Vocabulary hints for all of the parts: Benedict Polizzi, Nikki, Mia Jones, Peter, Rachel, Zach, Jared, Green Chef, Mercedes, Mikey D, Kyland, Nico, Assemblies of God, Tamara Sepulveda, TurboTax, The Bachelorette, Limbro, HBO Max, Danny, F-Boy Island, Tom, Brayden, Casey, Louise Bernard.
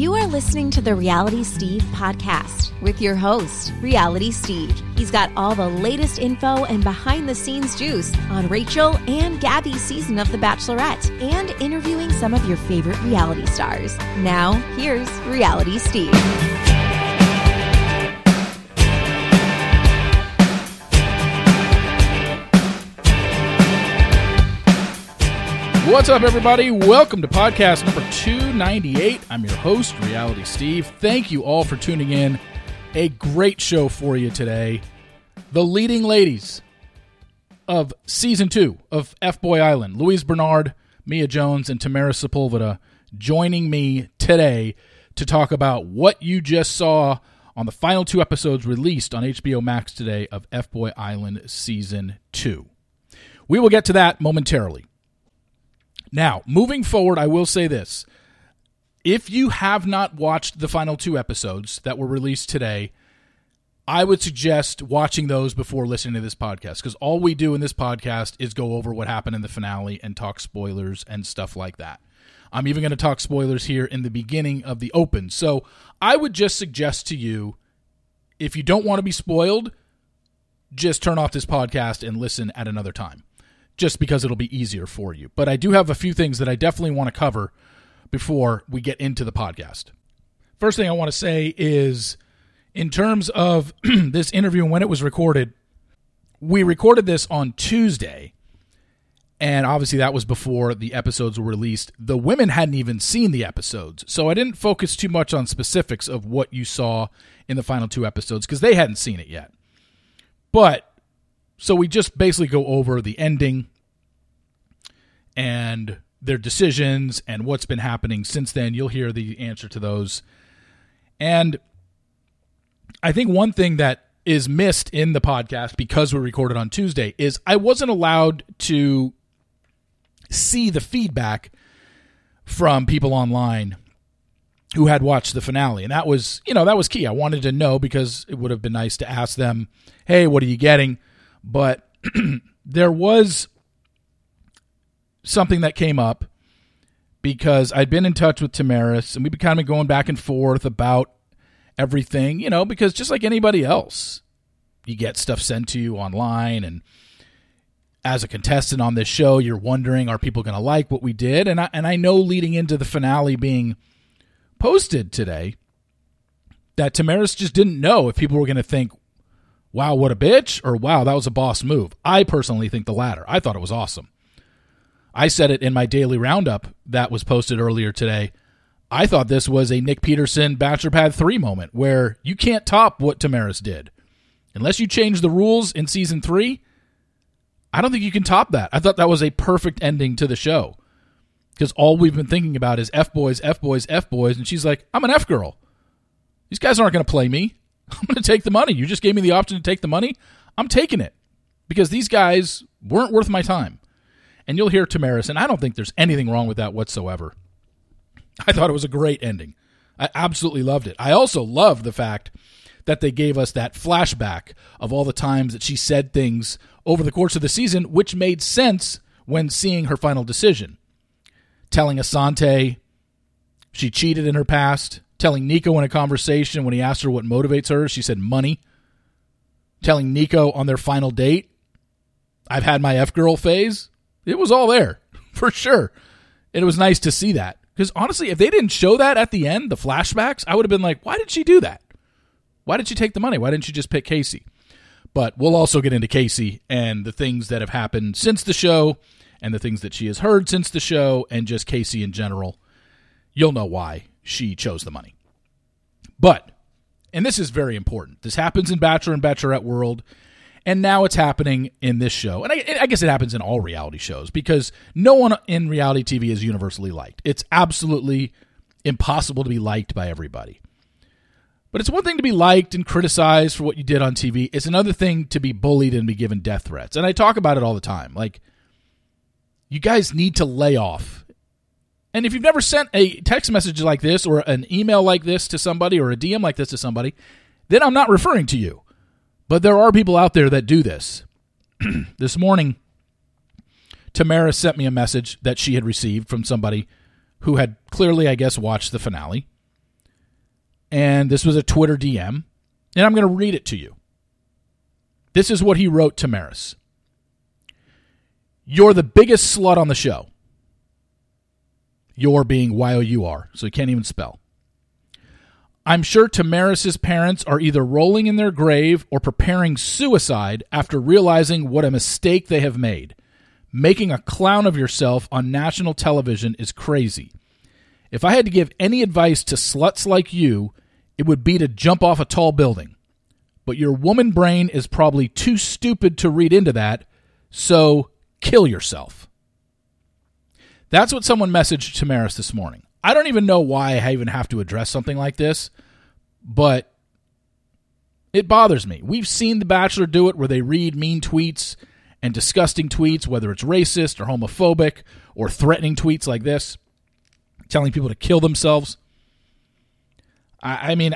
You are listening to the Reality Steve podcast with your host, Reality Steve. He's got all the latest info and behind-the-scenes juice on Rachel and Gabby's season of The Bachelorette and interviewing some of your favorite reality stars. Now, here's Reality Steve. What's up, everybody? Welcome to podcast number 298. I'm your host, Reality Steve. Thank you all for tuning in. A great show for you today. The leading ladies of season 2 of F-Boy Island, Louise Bernard, Mia Jones, and Tamara Sepulveda, joining me today to talk about what you just saw on the final 2 episodes released on HBO Max today of F-Boy Island season 2. We will get to that momentarily. Now, moving forward, I will say this. If you have not watched the final 2 episodes that were released today, I would suggest watching those before listening to this podcast, because all we do in this podcast is go over what happened in the finale and talk spoilers and stuff like that. I'm even going to talk spoilers here in the beginning of the open. So I would just suggest to you, if you don't want to be spoiled, just turn off this podcast and listen at another time, just because it'll be easier for you. But I do have a few things that I definitely want to cover before we get into the podcast. First thing I want to say is, in terms of this interview and when it was recorded, we recorded this on Tuesday, and obviously that was before the episodes were released. The women hadn't even seen the episodes, so I didn't focus too much on specifics of what you saw in the final 2 episodes because they hadn't seen it yet. But so we just basically go over the ending and their decisions and what's been happening since then. You'll hear the answer to those. And I think one thing that is missed in the podcast, because we recorded on Tuesday, is I wasn't allowed to see the feedback from people online who had watched the finale. And that was, you know, that was key. I wanted to know, because it would have been nice to ask them, hey, what are you getting? But there was something that came up because I'd been in touch with Tamaris, and we've been kind of going back and forth about everything, you know, because just like anybody else, you get stuff sent to you online, and as a contestant on this show, you're wondering, are people going to like what we did? And I know leading into the finale being posted today that Tamaris just didn't know if people were going to think, wow, what a bitch, or wow, that was a boss move. I personally think the latter. I thought it was awesome. I said it in my daily roundup that was posted earlier today. I thought this was a Nick Peterson Bachelor Pad 3 moment where you can't top what Tamaris did. Unless you change the rules in season 3, I don't think you can top that. I thought that was a perfect ending to the show, because all we've been thinking about is F-boys, F-boys, F-boys, and she's like, I'm an F-girl. These guys aren't going to play me. I'm going to take the money. You just gave me the option to take the money. I'm taking it, because these guys weren't worth my time. And you'll hear Tamaris, and I don't think there's anything wrong with that whatsoever. I thought it was a great ending. I absolutely loved it. I also loved the fact that they gave us that flashback of all the times that she said things over the course of the season, which made sense when seeing her final decision. Telling Asante she cheated in her past. Telling Nico in a conversation when he asked her what motivates her, she said money. Telling Nico on their final date, I've had my F-girl phase. It was all there, for sure. And it was nice to see that. Because honestly, if they didn't show that at the end, the flashbacks, I would have been like, why did she do that? Why did she take the money? Why didn't she just pick Casey? But we'll also get into Casey and the things that have happened since the show and the things that she has heard since the show and just Casey in general. You'll know why she chose the money. But, and this is very important, this happens in Bachelor and Bachelorette world, and now it's happening in this show. And I guess it happens in all reality shows, because no one in reality TV is universally liked. It's absolutely impossible to be liked by everybody. But it's one thing to be liked and criticized for what you did on TV. It's another thing to be bullied and be given death threats. And I talk about it all the time. Like, you guys need to lay off. And if you've never sent a text message like this or an email like this to somebody or a DM like this to somebody, then I'm not referring to you. But there are people out there that do this. This morning, Tamara sent me a message that she had received from somebody who had clearly, I guess, watched the finale. and this was a Twitter DM, and I'm going to read it to you. This is what he wrote to Maris. You're the biggest slut on the show. You're being Y-O-U-R, so he can't even spell. I'm sure Tamaris's parents are either rolling in their grave or preparing suicide after realizing what a mistake they have made. Making a clown of yourself on national television is crazy. If I had to give any advice to sluts like you, it would be to jump off a tall building. But your woman brain is probably too stupid to read into that, so kill yourself. That's what someone messaged Tamaris this morning. I don't even know why I even have to address something like this, but it bothers me. We've seen The Bachelor do it where they read mean tweets and disgusting tweets, whether it's racist or homophobic or threatening tweets like this, telling people to kill themselves. I mean,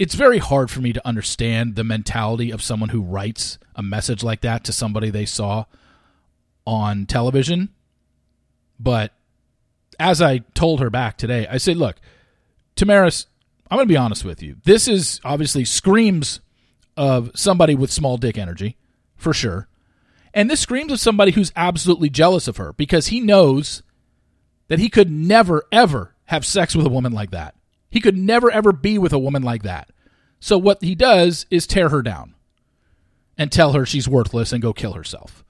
it's very hard for me to understand the mentality of someone who writes a message like that to somebody they saw on television. But as I told her back today, I said, look, Tamaris, I'm going to be honest with you. This is obviously screams of somebody with small dick energy, for sure. And this screams of somebody who's absolutely jealous of her because he knows that he could never, ever have sex with a woman like that. He could never, ever be with a woman like that. So what he does is tear her down and tell her she's worthless and go kill herself.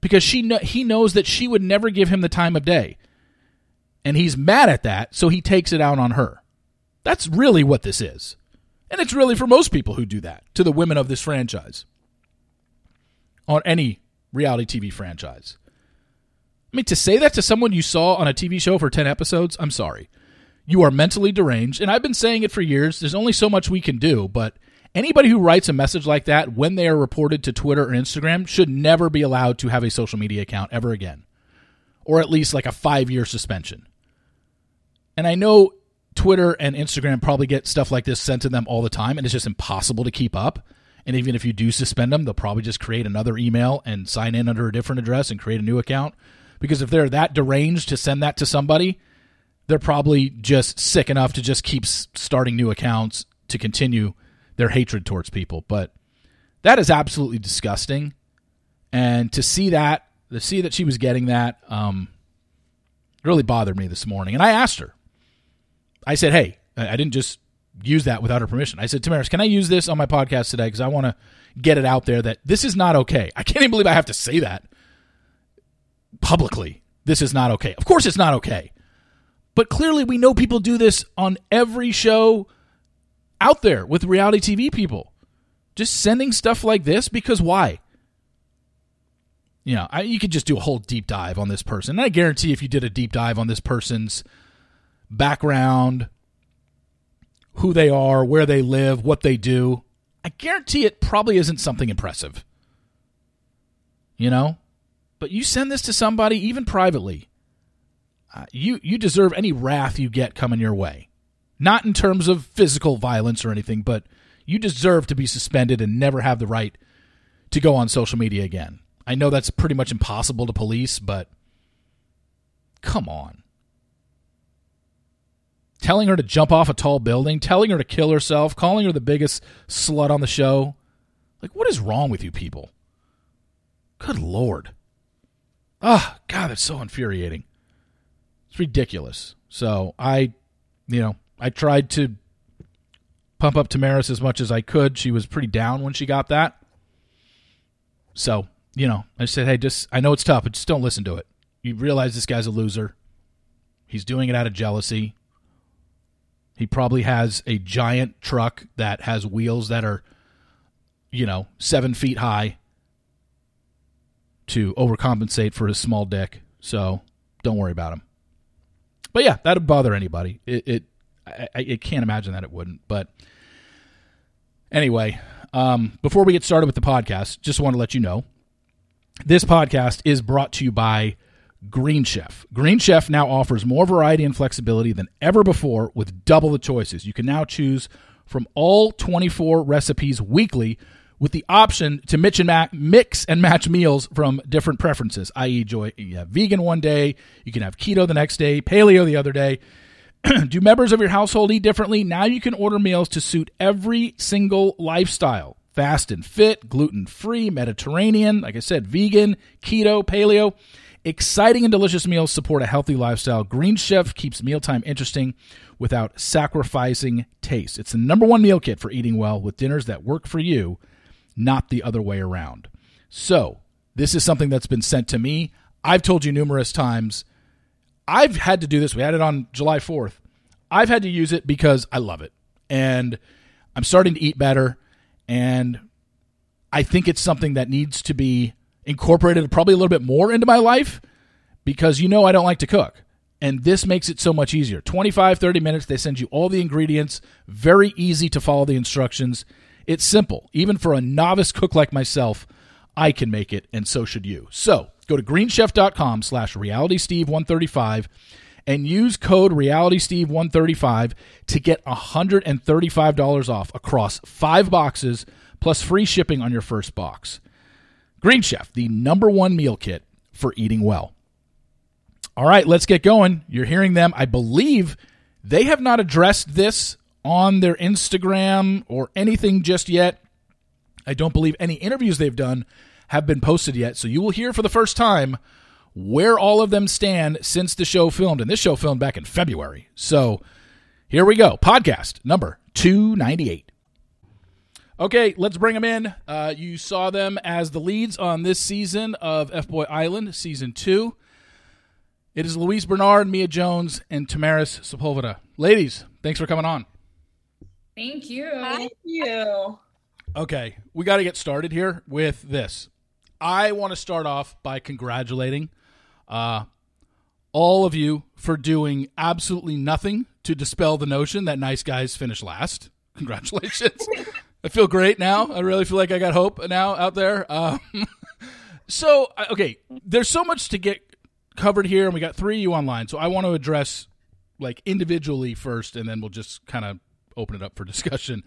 Because he knows that she would never give him the time of day. And he's mad at that, so he takes it out on her. That's really what this is. And it's really for most people who do that to the women of this franchise. On any reality TV franchise. I mean, to say that to someone you saw on a TV show for 10 episodes, I'm sorry. You are mentally deranged, and I've been saying it for years. There's only so much we can do, but anybody who writes a message like that when they are reported to Twitter or Instagram should never be allowed to have a social media account ever again, or at least like a 5-year suspension. And I know Twitter and Instagram probably get stuff like this sent to them all the time, and it's just impossible to keep up. And even if you do suspend them, they'll probably just create another email and sign in under a different address and create a new account. Because if they're that deranged to send that to somebody, they're probably just sick enough to just keep starting new accounts to continue their hatred towards people. But that is absolutely disgusting. And to see that she was getting that, really bothered me this morning. And I asked her. I said, hey, I didn't just use that without her permission. I said, Tamaris, can I use this on my podcast today? Because I want to get it out there that this is not okay. I can't even believe I have to say that publicly. This is not okay. Of course it's not okay. But clearly we know people do this on every show out there with reality TV people. Just sending stuff like this because why? You know, you could just do a whole deep dive on this person. And I guarantee if you did a deep dive on this person's background, who they are, where they live, what they do, I guarantee it probably isn't something impressive. You know? But you send this to somebody, even privately, you deserve any wrath you get coming your way. Not in terms of physical violence or anything, but you deserve to be suspended and never have the right to go on social media again. I know that's pretty much impossible to police, but come on. Telling her to jump off a tall building, telling her to kill herself, calling her the biggest slut on the show. Like, what is wrong with you people? Good Lord. Oh, God, that's so infuriating. It's ridiculous. So I tried to pump up Tamaris as much as I could. She was pretty down when she got that. So, I said, hey, I know it's tough, but just don't listen to it. You realize this guy's a loser. He's doing it out of jealousy. He probably has a giant truck that has wheels that are, 7 feet high to overcompensate for his small dick. So don't worry about him. But yeah, that would bother anybody. I can't imagine that it wouldn't. But anyway, before we get started with the podcast, just want to let you know, this podcast is brought to you by Green Chef. Green Chef now offers more variety and flexibility than ever before with double the choices. You can now choose from all 24 recipes weekly with the option to mix and match meals from different preferences, i.e. you have vegan one day, you can have keto the next day, paleo the other day, Do members of your household eat differently? Now you can order meals to suit every single lifestyle. Fast and fit, gluten-free, Mediterranean, like I said, vegan, keto, paleo. Exciting and delicious meals support a healthy lifestyle. Green Chef keeps mealtime interesting without sacrificing taste. It's the #1 meal kit for eating well with dinners that work for you, not the other way around. So this is something that's been sent to me. I've told you numerous times. I've had to do this. We had it on July 4th. I've had to use it because I love it. And I'm starting to eat better. And I think it's something that needs to be incorporated probably a little bit more into my life because, you know, I don't like to cook. And this makes it so much easier. 25, 30 minutes, they send you all the ingredients. Very easy to follow the instructions. It's simple. Even for a novice cook like myself, I can make it, and so should you. So go to greenchef.com/realitysteve135 and use code realitysteve135 to get $135 off across 5 boxes plus free shipping on your first box. Green Chef, the #1 meal kit for eating well. All right, let's get going. You're hearing them. I believe they have not addressed this on their Instagram or anything just yet. I don't believe any interviews they've done have been posted yet, so you will hear for the first time where all of them stand since the show filmed, and this show filmed back in February. So here we go, podcast number 298. Okay, let's bring them in. You saw them as the leads on this season of F-Boy Island, Season 2. It is Louise Bernard, Mia Jones, and Tamara Sepulveda. Ladies, thanks for coming on. Thank you. Thank you. Okay, we got to get started here with this. I want to start off by congratulating all of you for doing absolutely nothing to dispel the notion that nice guys finish last. Congratulations. I feel great now. I really feel like I got hope now out there. So, okay, there's so much to get covered here, and we got three of you online. So I want to address, like, individually first, and then we'll just kind of open it up for discussion.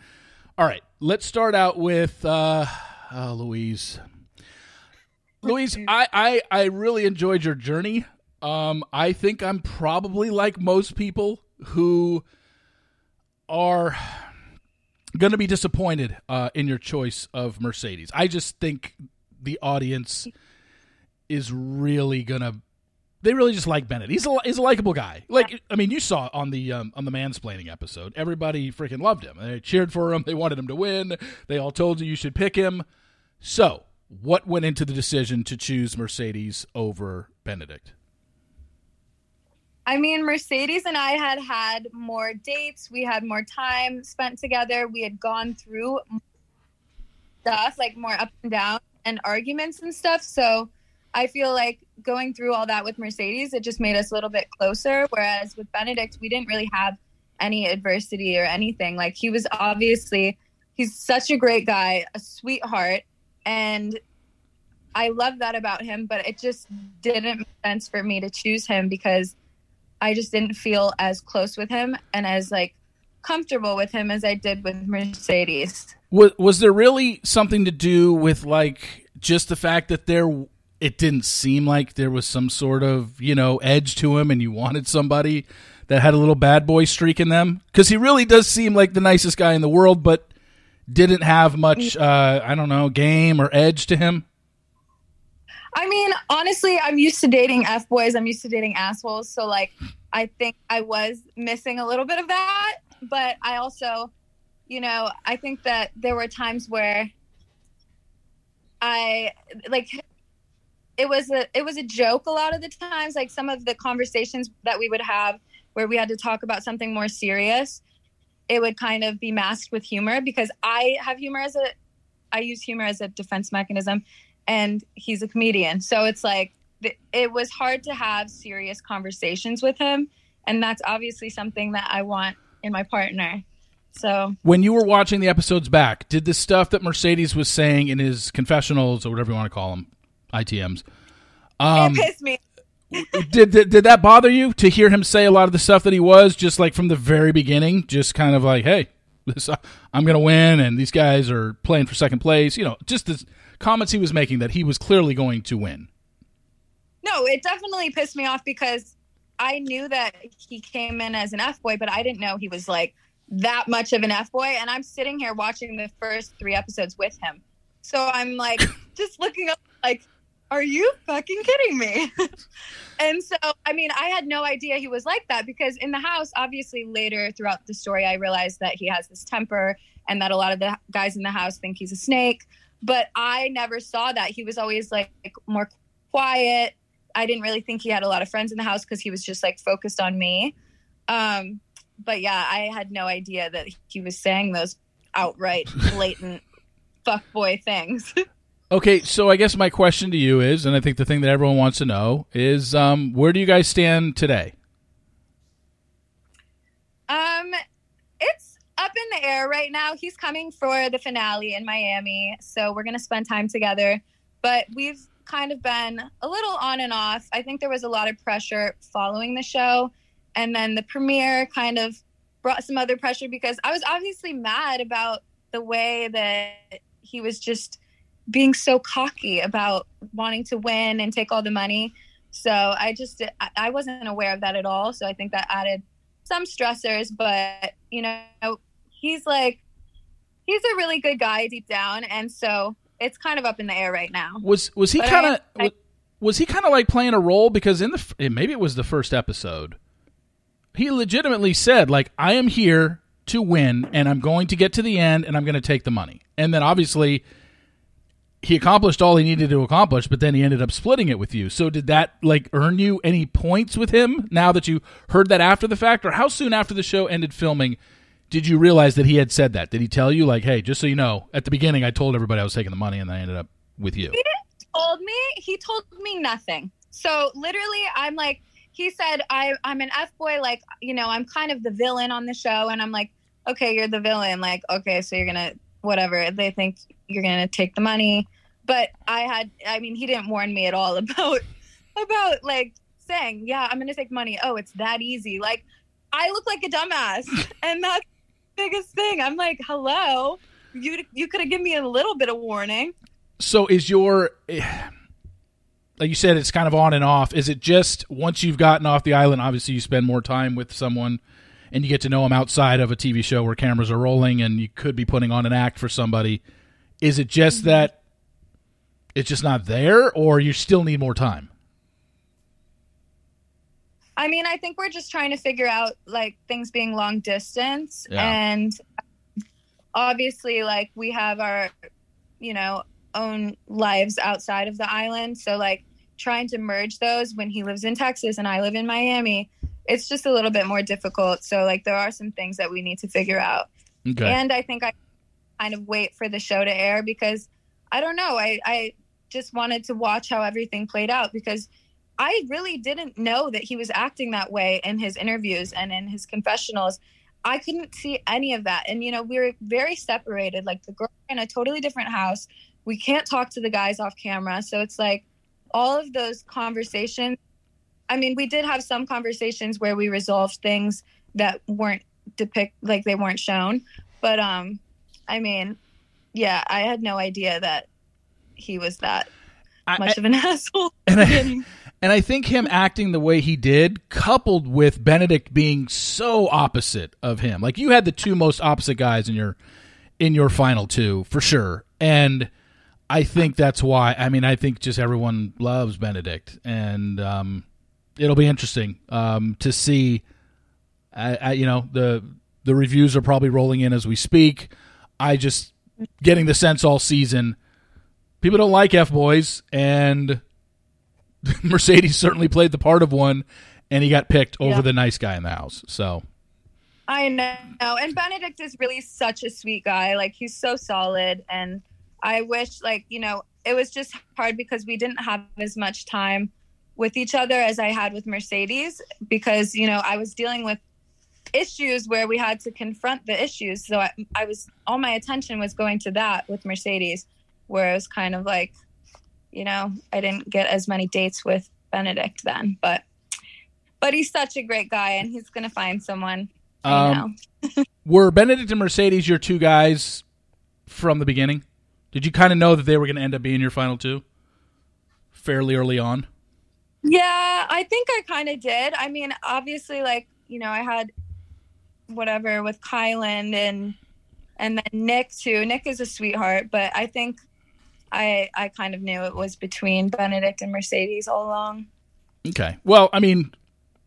All right, let's start out with Louise. Louise, I really enjoyed your journey. I think I'm probably like most people who are going to be disappointed in your choice of Mercedes. I just think the audience is really going to – they really just like Bennett. He's a likable guy. Like, I mean, you saw on the mansplaining episode, everybody freaking loved him. They cheered for him. They wanted him to win. They all told you you should pick him. So – what went into the decision to choose Mercedes over Benedict? I mean, Mercedes and I had more dates. We had more time spent together. We had gone through stuff, like more up and down and arguments and stuff. So I feel like going through all that with Mercedes, it just made us a little bit closer. Whereas with Benedict, we didn't really have any adversity or anything. Like, he was obviously, he's such a great guy, a sweetheart. And I love that about him, but it just didn't make sense for me to choose him because I just didn't feel as close with him and as, like, comfortable with him as I did with Mercedes. Was there really something to do with, like, just the fact that it didn't seem like there was some sort of, you know, edge to him, and you wanted somebody that had a little bad boy streak in them? Because he really does seem like the nicest guy in the world, but didn't have much, I don't know, game or edge to him? I mean, honestly, I'm used to dating F-boys. I'm used to dating assholes. So, like, I think I was missing a little bit of that. But I also, you know, I think that there were times where I, like, it was a joke a lot of the times. Like, some of the conversations that we would have where we had to talk about something more serious, it would kind of be masked with humor because I use humor as a defense mechanism, and he's a comedian. So it's like, it was hard to have serious conversations with him. And that's obviously something that I want in my partner. So when you were watching the episodes back, did the stuff that Mercedes was saying in his confessionals or whatever you want to call them, ITMs, it pissed me. Did that bother you to hear him say a lot of the stuff that he was just like from the very beginning, just kind of like, hey, I'm going to win, and these guys are playing for second place, you know, just the comments he was making that he was clearly going to win? No, it definitely pissed me off because I knew that he came in as an F-boy, but I didn't know he was like that much of an F-boy. And I'm sitting here watching the first 3 episodes with him. So I'm like, just looking up like, are you fucking kidding me? And so, I mean, I had no idea he was like that, because in the house, obviously later throughout the story, I realized that he has this temper and that a lot of the guys in the house think he's a snake. But I never saw that. He was always like more quiet. I didn't really think he had a lot of friends in the house because he was just like focused on me. But yeah, I had no idea that he was saying those outright blatant fuckboy things. Okay, so I guess my question to you is, and I think the thing that everyone wants to know is, where do you guys stand today? It's up in the air right now. He's coming for the finale in Miami, so we're going to spend time together. But we've kind of been a little on and off. I think there was a lot of pressure following the show, and then the premiere kind of brought some other pressure because I was obviously mad about the way that he was just being so cocky about wanting to win and take all the money. So I wasn't aware of that at all. So I think that added some stressors, but you know, he's a really good guy deep down. And so it's kind of up in the air right now. Was he kind of like playing a role? Because maybe it was the first episode, he legitimately said like, I am here to win and I'm going to get to the end and I'm going to take the money. And then obviously he accomplished all he needed to accomplish, but then he ended up splitting it with you. So did that like earn you any points with him now that you heard that after the fact? Or how soon after the show ended filming did you realize that he had said that? Did he tell you like, hey, just so you know, at the beginning I told everybody I was taking the money and I ended up with you? He told me nothing. So literally I'm like, he said, I'm an F-boy. Like, you know, I'm kind of the villain on the show. And I'm like, okay, you're the villain. Like, okay, so you're going to whatever. They think you're going to take the money. But he didn't warn me at all about like saying, yeah, I'm going to take money. Oh, it's that easy. Like, I look like a dumbass. And that's the biggest thing. I'm like, hello, you could have given me a little bit of warning. So is your, like you said, it's kind of on and off. Is it just once you've gotten off the island, obviously you spend more time with someone and you get to know them outside of a TV show where cameras are rolling and you could be putting on an act for somebody. Is it just that it's just not there, or you still need more time? I mean, I think we're just trying to figure out, like, things being long distance. Yeah. And obviously, like, we have our, you know, own lives outside of the island. So, like, trying to merge those when he lives in Texas and I live in Miami, it's just a little bit more difficult. So, like, there are some things that we need to figure out. Okay. And I think I kind of wait for the show to air because I don't know. I just wanted to watch how everything played out because I really didn't know that he was acting that way in his interviews and in his confessionals. I couldn't see any of that. And, you know, we were very separated. Like, the girls in a totally different house. We can't talk to the guys off camera. So it's like all of those conversations. I mean, we did have some conversations where we resolved things that weren't they weren't shown. But, I mean, yeah, I had no idea that he was that much of an asshole. And I think him acting the way he did, coupled with Benedict being so opposite of him. Like, you had the two most opposite guys in your final two, for sure. And I think that's why, I mean, I think just everyone loves Benedict. And it'll be interesting to see, you know, the reviews are probably rolling in as we speak. I just getting the sense all season, people don't like F-boys, and Mercedes certainly played the part of one, and he got picked over the nice guy in the house. So I know, and Benedict is really such a sweet guy. Like, he's so solid, and I wish, like, you know, it was just hard because we didn't have as much time with each other as I had with Mercedes because, you know, I was dealing with issues where we had to confront the issues. So I was, all my attention was going to that with Mercedes, where it was kind of like, you know, I didn't get as many dates with Benedict then, but he's such a great guy and he's going to find someone. Were Benedict and Mercedes your two guys from the beginning? Did you kind of know that they were going to end up being your final two fairly early on? Yeah, I think I kind of did. I mean, obviously, like, you know, I had whatever with Kyland and then Nick too. Nick is a sweetheart, but I think I kind of knew it was between Benedict and Mercedes all along. Okay. Well, I mean,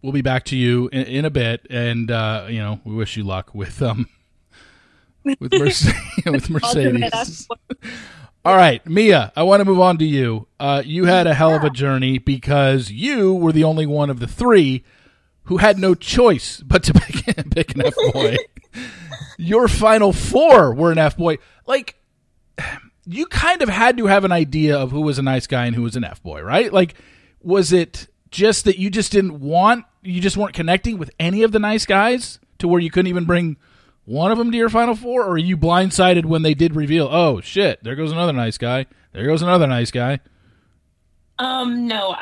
we'll be back to you in a bit, and you know, we wish you luck with Mercedes. All right, Mia, I want to move on to you. You had a hell of a journey because you were the only one of the three who had no choice but to pick an F-boy. Your final four were an F-boy. Like, you kind of had to have an idea of who was a nice guy and who was an F-boy, right? Like, was it just that you just didn't want, you just weren't connecting with any of the nice guys to where you couldn't even bring one of them to your final four? Or are you blindsided when they did reveal, oh shit, there goes another nice guy. There goes another nice guy. No,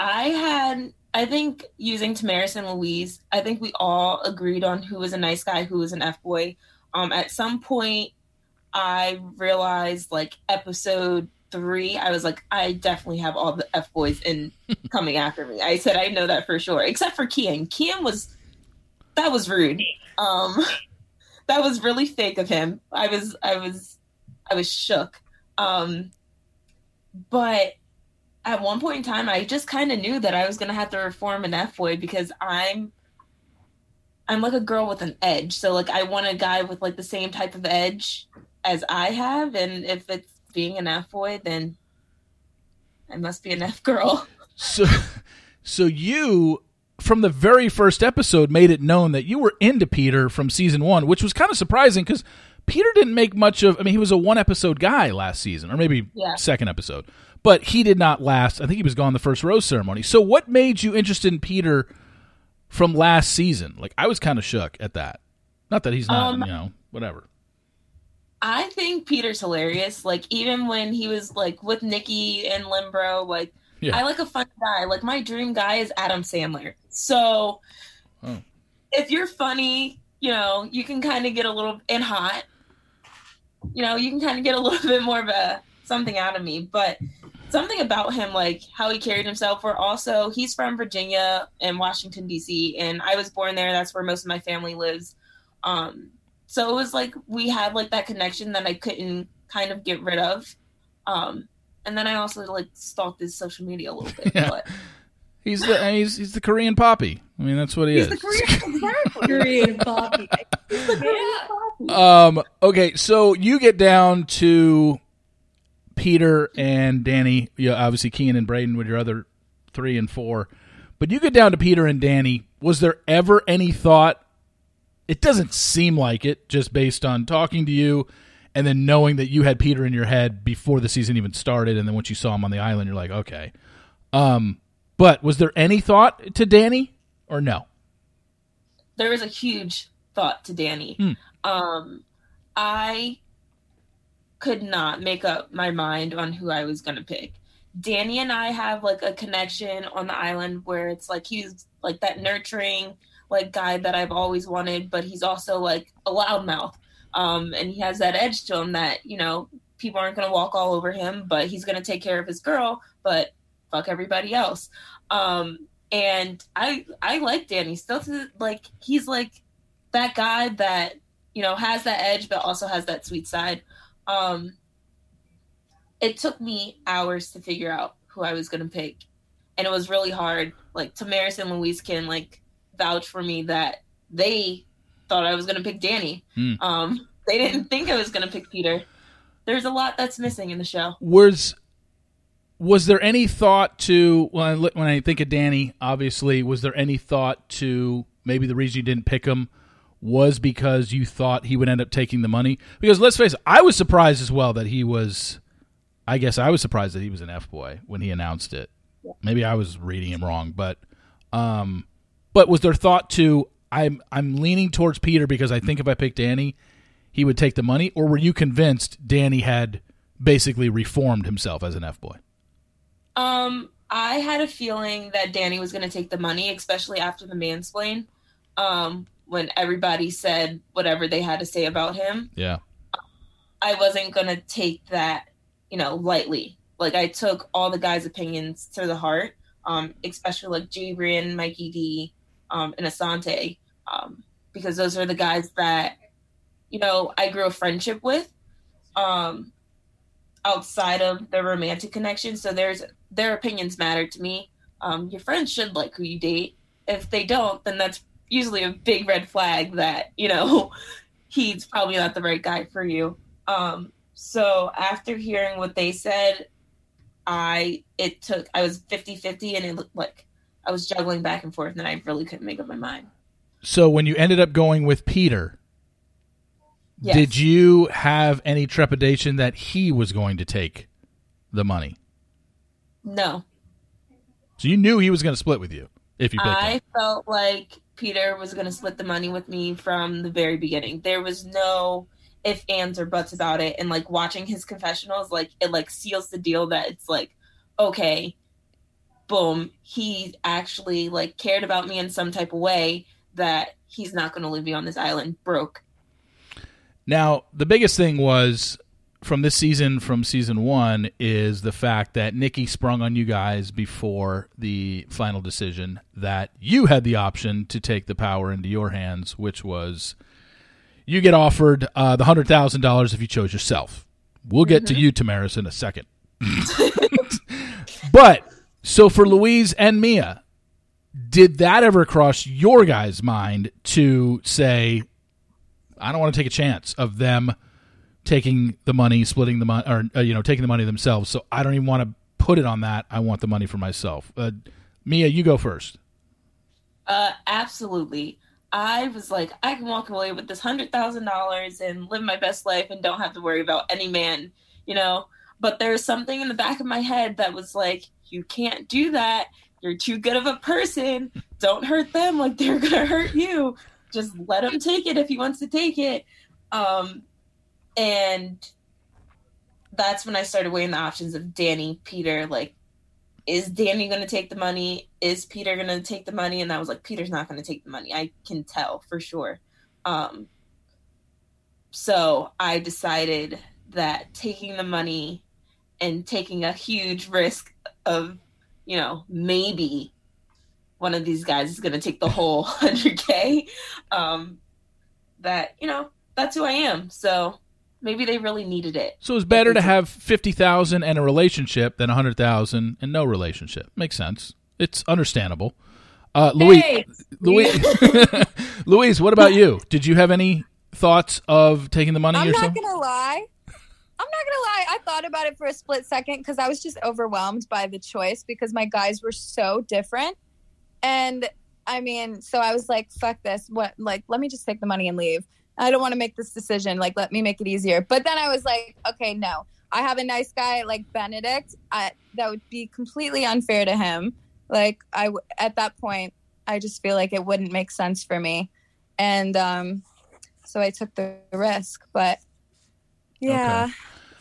I think using Tamaris and Louise, I think we all agreed on who was a nice guy, who was an F-boy. At some point I realized, like, episode 3, I was like, I definitely have all the F-boys in coming after me. I said, I know that for sure. Except for Kian. That was rude. That was really fake of him. I was shook. But at one point in time, I just kind of knew that I was going to have to reform an F-boy because I'm like a girl with an edge. So, like, I want a guy with, like, the same type of edge as I have. And if it's being an F-boy, then I must be an F-girl. So you, from the very first episode, made it known that you were into Peter from season 1, which was kind of surprising because Peter didn't make much of, I mean, he was a one episode guy last season, or maybe second episode, but he did not last. I think he was gone the first rose ceremony. So what made you interested in Peter from last season? Like, I was kind of shook at that. Not that he's not, you know, whatever. I think Peter's hilarious. Like, even when he was, like, with Nikki and Limbro, like, I like a fun guy. Like, my dream guy is Adam Sandler. So if you're funny, you know, you can kind of get a little, and hot, you know, you can kind of get a little bit more of a something out of me. But something about him, like how he carried himself, or also he's from Virginia and Washington, D.C., and I was born there. That's where most of my family lives. So it was like we had, like, that connection that I couldn't kind of get rid of. And then I also, like, stalked his social media a little bit. Yeah. But He's the Korean Poppy. I mean, that's what he is. The Korean, exactly. Korean Poppy. He's the Korean Poppy. Okay, so you get down to Peter and Danny. Yeah, obviously Kian and Brayden with your other 3 and 4. But you get down to Peter and Danny. Was there ever any thought? It doesn't seem like it, just based on talking to you and then knowing that you had Peter in your head before the season even started. And then once you saw him on the island, you're like, okay. But was there any thought to Danny or no? There was a huge thought to Danny. I could not make up my mind on who I was going to pick. Danny and I have, like, a connection on the island where it's like he's like that nurturing, like, guy that I've always wanted, but he's also, like, a loudmouth. And he has that edge to him that, you know, people aren't going to walk all over him, but he's going to take care of his girl, but fuck everybody else. And I like Danny still to, like, he's like that guy that, you know, has that edge, but also has that sweet side. It took me hours to figure out who I was going to pick. And it was really hard. Like, Tamaris and Louise can, like, vouch for me that they thought I was going to pick Danny. They didn't think I was going to pick Peter. There's a lot that's missing in the show. Was there any thought to, when I think of Danny, obviously, was there any thought to maybe the reason you didn't pick him was because you thought he would end up taking the money? Because let's face it, I was surprised as well that he was, I guess I was surprised that he was an F-boy when he announced it. Maybe I was reading him wrong, but was there thought to, I'm leaning towards Peter because I think if I pick Danny, he would take the money? Or were you convinced Danny had basically reformed himself as an F-boy? I had a feeling that Danny was going to take the money, especially after the mansplain, when everybody said whatever they had to say about him. Yeah. I wasn't going to take that, you know, lightly. Like, I took all the guys' opinions to the heart. especially like Jabrian, Mikey D, and Asante, because those are the guys that, you know, I grew a friendship with outside of the romantic connection. So their opinions matter to me. Your friends should like who you date. If they don't, then that's usually a big red flag that, you know, he's probably not the right guy for you. So after hearing what they said, I was 50-50 and it looked like I was juggling back and forth and I really couldn't make up my mind. So when you ended up going with Peter, yes, did you have any trepidation that he was going to take the money? No. So you knew he was going to split with you if you picked him. I felt like Peter was going to split the money with me from the very beginning. There was no if, ands, or buts about it. And like watching his confessionals, like it like seals the deal that it's like, okay, boom, he actually like cared about me in some type of way that he's not going to leave me on this island broke. Now, the biggest thing was from this season, from season one, is the fact that Nikki sprung on you guys before the final decision that you had the option to take the power into your hands, which was you get offered the $100,000 if you chose yourself. We'll get to you, Tamaris, in a second. But, so for Louise and Mia, did that ever cross your guys' mind to say, I don't want to take a chance of them taking the money, splitting the money, or, you know, taking the money themselves. So I don't even want to put it on that. I want the money for myself. Mia, you go first. Absolutely. I was like, I can walk away with this $100,000 and live my best life and don't have to worry about any man, you know, but there's something in the back of my head that was like, you can't do that. You're too good of a person. Don't hurt them. Like they're going to hurt you. Just let him take it if he wants to take it. And that's when I started weighing the options of Danny, Peter. Like, is Danny going to take the money? Is Peter going to take the money? And I was like, Peter's not going to take the money. I can tell for sure. So I decided that taking the money and taking a huge risk of, you know, maybe one of these guys is going to take the whole 100K, that, you know, that's who I am. So maybe they really needed it. So it's better to have 50,000 and a relationship than 100,000 and no relationship. Makes sense. It's understandable. Louise, what about you? Did you have any thoughts of taking the money yourself? I'm not going to lie. I thought about it for a split second because I was just overwhelmed by the choice because my guys were so different. And I mean, so I was like, fuck this. What? Like, let me just take the money and leave. I don't want to make this decision. Like, let me make it easier. But then I was like, okay, no, I have a nice guy like Benedict. That would be completely unfair to him. Like at that point, I just feel like it wouldn't make sense for me. And so I took the risk, but yeah, okay.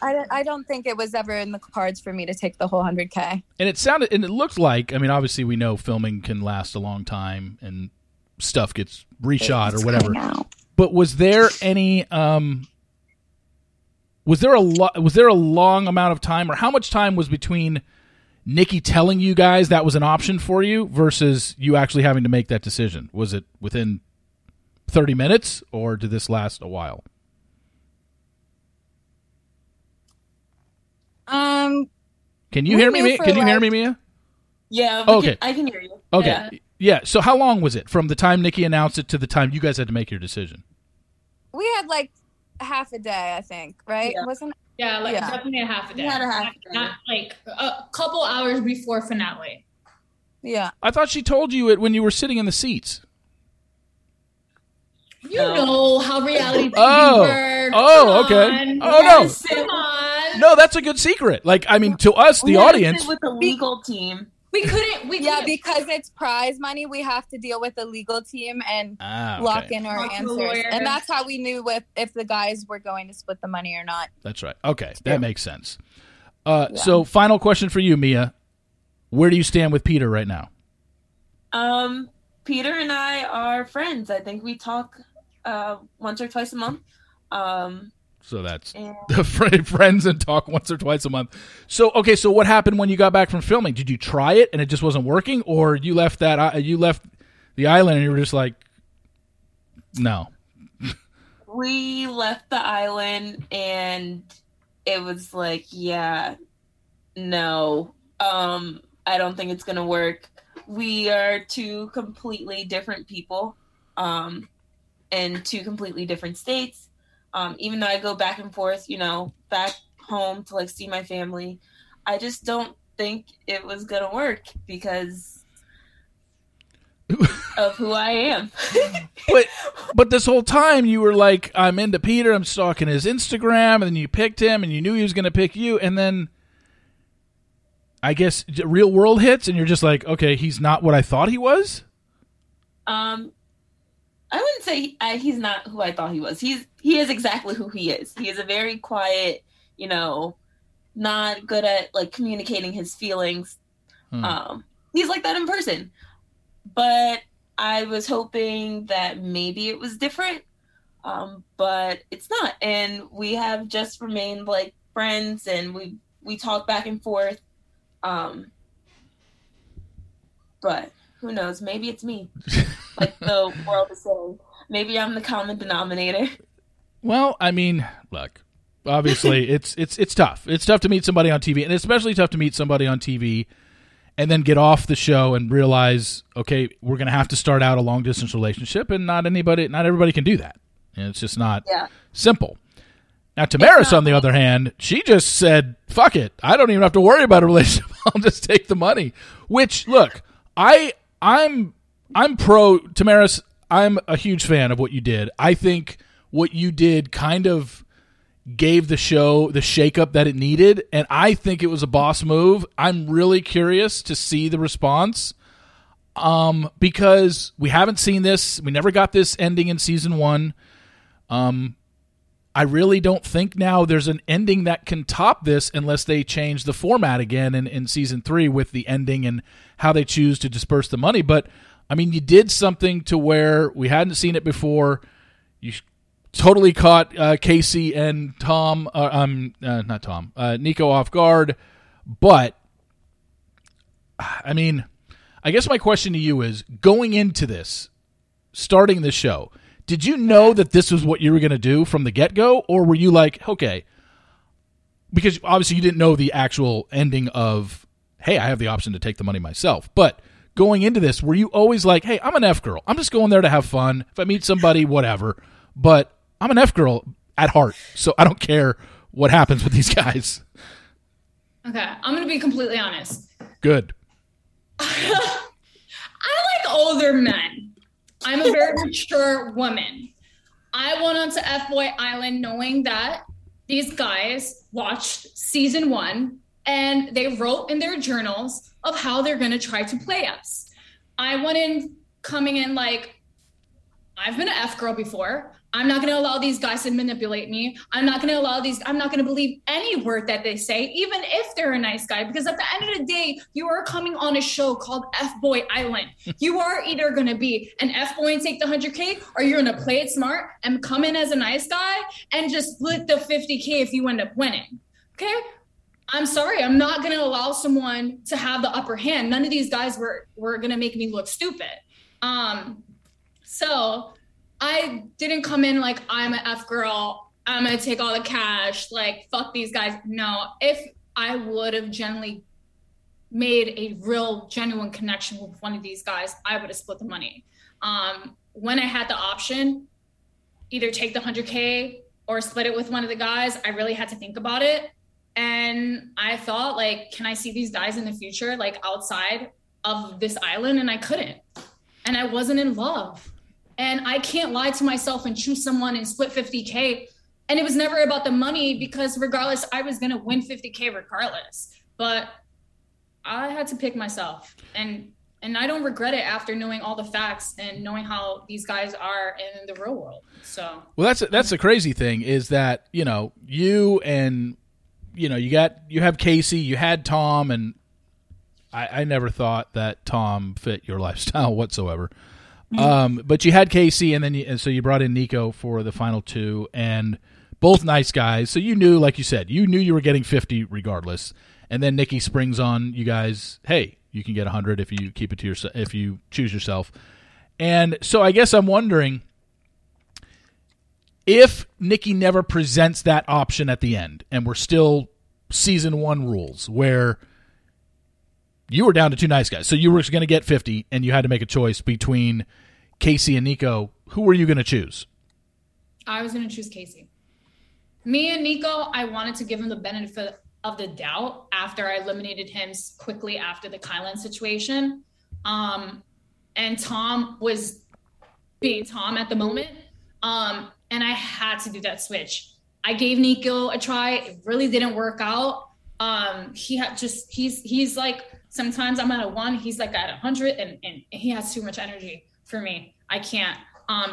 I don't think it was ever in the cards for me to take the whole 100K. And it looked like, I mean, obviously we know filming can last a long time and stuff gets reshot or whatever. But was there any was there a long amount of time, or how much time was between Nikki telling you guys that was an option for you versus you actually having to make that decision? Was it within 30 minutes or did this last a while? Can you hear me? Can you hear me, Mia? Yeah. Okay. I can hear you. Okay. Yeah. Yeah, so how long was it from the time Nikki announced it to the time you guys had to make your decision? We had like half a day, I think, right? Yeah. Wasn't it? Yeah, like definitely a half a day. We had a half a day. Not like a couple hours before finale. Yeah. I thought she told you it when you were sitting in the seats. You know how reality TV works. Oh, okay. Oh, yes, no. Come on. No, that's a good secret. Like, I mean, to us, the audience. With the legal team. We couldn't. Because it's prize money. We have to deal with the legal team and lock in our answers. And that's how we knew if the guys were going to split the money or not. That's right. Okay, that makes sense. So final question for you, Mia. Where do you stand with Peter right now? Peter and I are friends. I think we talk once or twice a month. So that's friends and talk once or twice a month. So, okay. So what happened when you got back from filming? Did you try it and it just wasn't working, or you left that, you left the island and you were just like, no. We left the island and it was like, yeah, no, I don't think it's going to work. We are two completely different people, in two completely different states. Even though I go back and forth, you know, back home to like see my family, I just don't think it was going to work because of who I am. But this whole time you were like, I'm into Peter, I'm stalking his Instagram, and then you picked him and you knew he was going to pick you. And then I guess real world hits and you're just like, okay, he's not what I thought he was. I wouldn't say he's not who I thought he was. He is exactly who he is. He is a very quiet, you know, not good at like communicating his feelings. He's like that in person. But I was hoping that maybe it was different, but it's not. And we have just remained like friends, and we talk back and forth. But who knows? Maybe it's me. Like the world is saying, maybe I'm the common denominator. Well, I mean, look, obviously it's tough. It's tough to meet somebody on TV, and especially tough to meet somebody on TV and then get off the show and realize, okay, we're going to have to start out a long distance relationship, and not everybody can do that. And it's just not simple. Now, Tamara, on the other hand, she just said, fuck it. I don't even have to worry about a relationship. I'll just take the money, which look, I'm pro Tamara. I'm a huge fan of what you did. I think what you did kind of gave the show the shakeup that it needed, and I think it was a boss move. I'm really curious to see the response, because we haven't seen this. We never got this ending in season one. I really don't think now there's an ending that can top this unless they change the format again in season three with the ending and how they choose to disperse the money. But I mean, you did something to where we hadn't seen it before. You totally caught Casey and Tom, Nico off guard. But, I mean, I guess my question to you is, going into this, starting the show, did you know that this was what you were going to do from the get-go? Or were you like, okay, because obviously you didn't know the actual ending of, hey, I have the option to take the money myself. But going into this, were you always like, hey, I'm an F-girl. I'm just going there to have fun. If I meet somebody, whatever. But I'm an F-girl at heart, so I don't care what happens with these guys. Okay, I'm going to be completely honest. Good. I like older men. I'm a very mature woman. I went onto F-Boy Island knowing that these guys watched season one, and they wrote in their journals of how they're going to try to play us. I went in coming in like, I've been an F-girl before. I'm not going to allow these guys to manipulate me. I'm not going to believe any word that they say, even if they're a nice guy, because at the end of the day, you are coming on a show called F-Boy Island. You are either going to be an F-boy and take the 100K, or you're going to play it smart and come in as a nice guy and just split the 50K if you end up winning. Okay. I'm sorry, I'm not going to allow someone to have the upper hand. None of these guys were going to make me look stupid. So I didn't come in like, I'm an F-girl, I'm going to take all the cash, like, fuck these guys. No, if I would have genuinely made a real, genuine connection with one of these guys, I would have split the money. When I had the option, either take the 100K or split it with one of the guys, I really had to think about it. And I thought, like, can I see these guys in the future, like outside of this island? And I couldn't. And I wasn't in love. And I can't lie to myself and choose someone and split 50K. And it was never about the money, because regardless, I was going to win 50K regardless. But I had to pick myself. And I don't regret it after knowing all the facts and knowing how these guys are in the real world. So, well, that's the crazy thing is that, you know, you have Casey, you had Tom, and I never thought that Tom fit your lifestyle whatsoever. But you had Casey, and so you brought in Nico for the final two, and both nice guys. So you knew, like you said, you knew you were getting 50 regardless. And then Nikki springs on you guys, hey, you can get 100 if you keep it to yourself, if you choose yourself. And so I guess I'm wondering if Nikki never presents that option at the end and we're still season one rules where you were down to two nice guys. So you were going to get 50 and you had to make a choice between Casey and Nico. Who were you going to choose? I was going to choose Casey. Me and Nico, I wanted to give him the benefit of the doubt after I eliminated him quickly after the Kylan situation. And Tom was being Tom at the moment. And I had to do that switch. I gave Nico a try. It really didn't work out. He had just, he's like, sometimes I'm at a one, he's like at 100 and he has too much energy for me. I can't,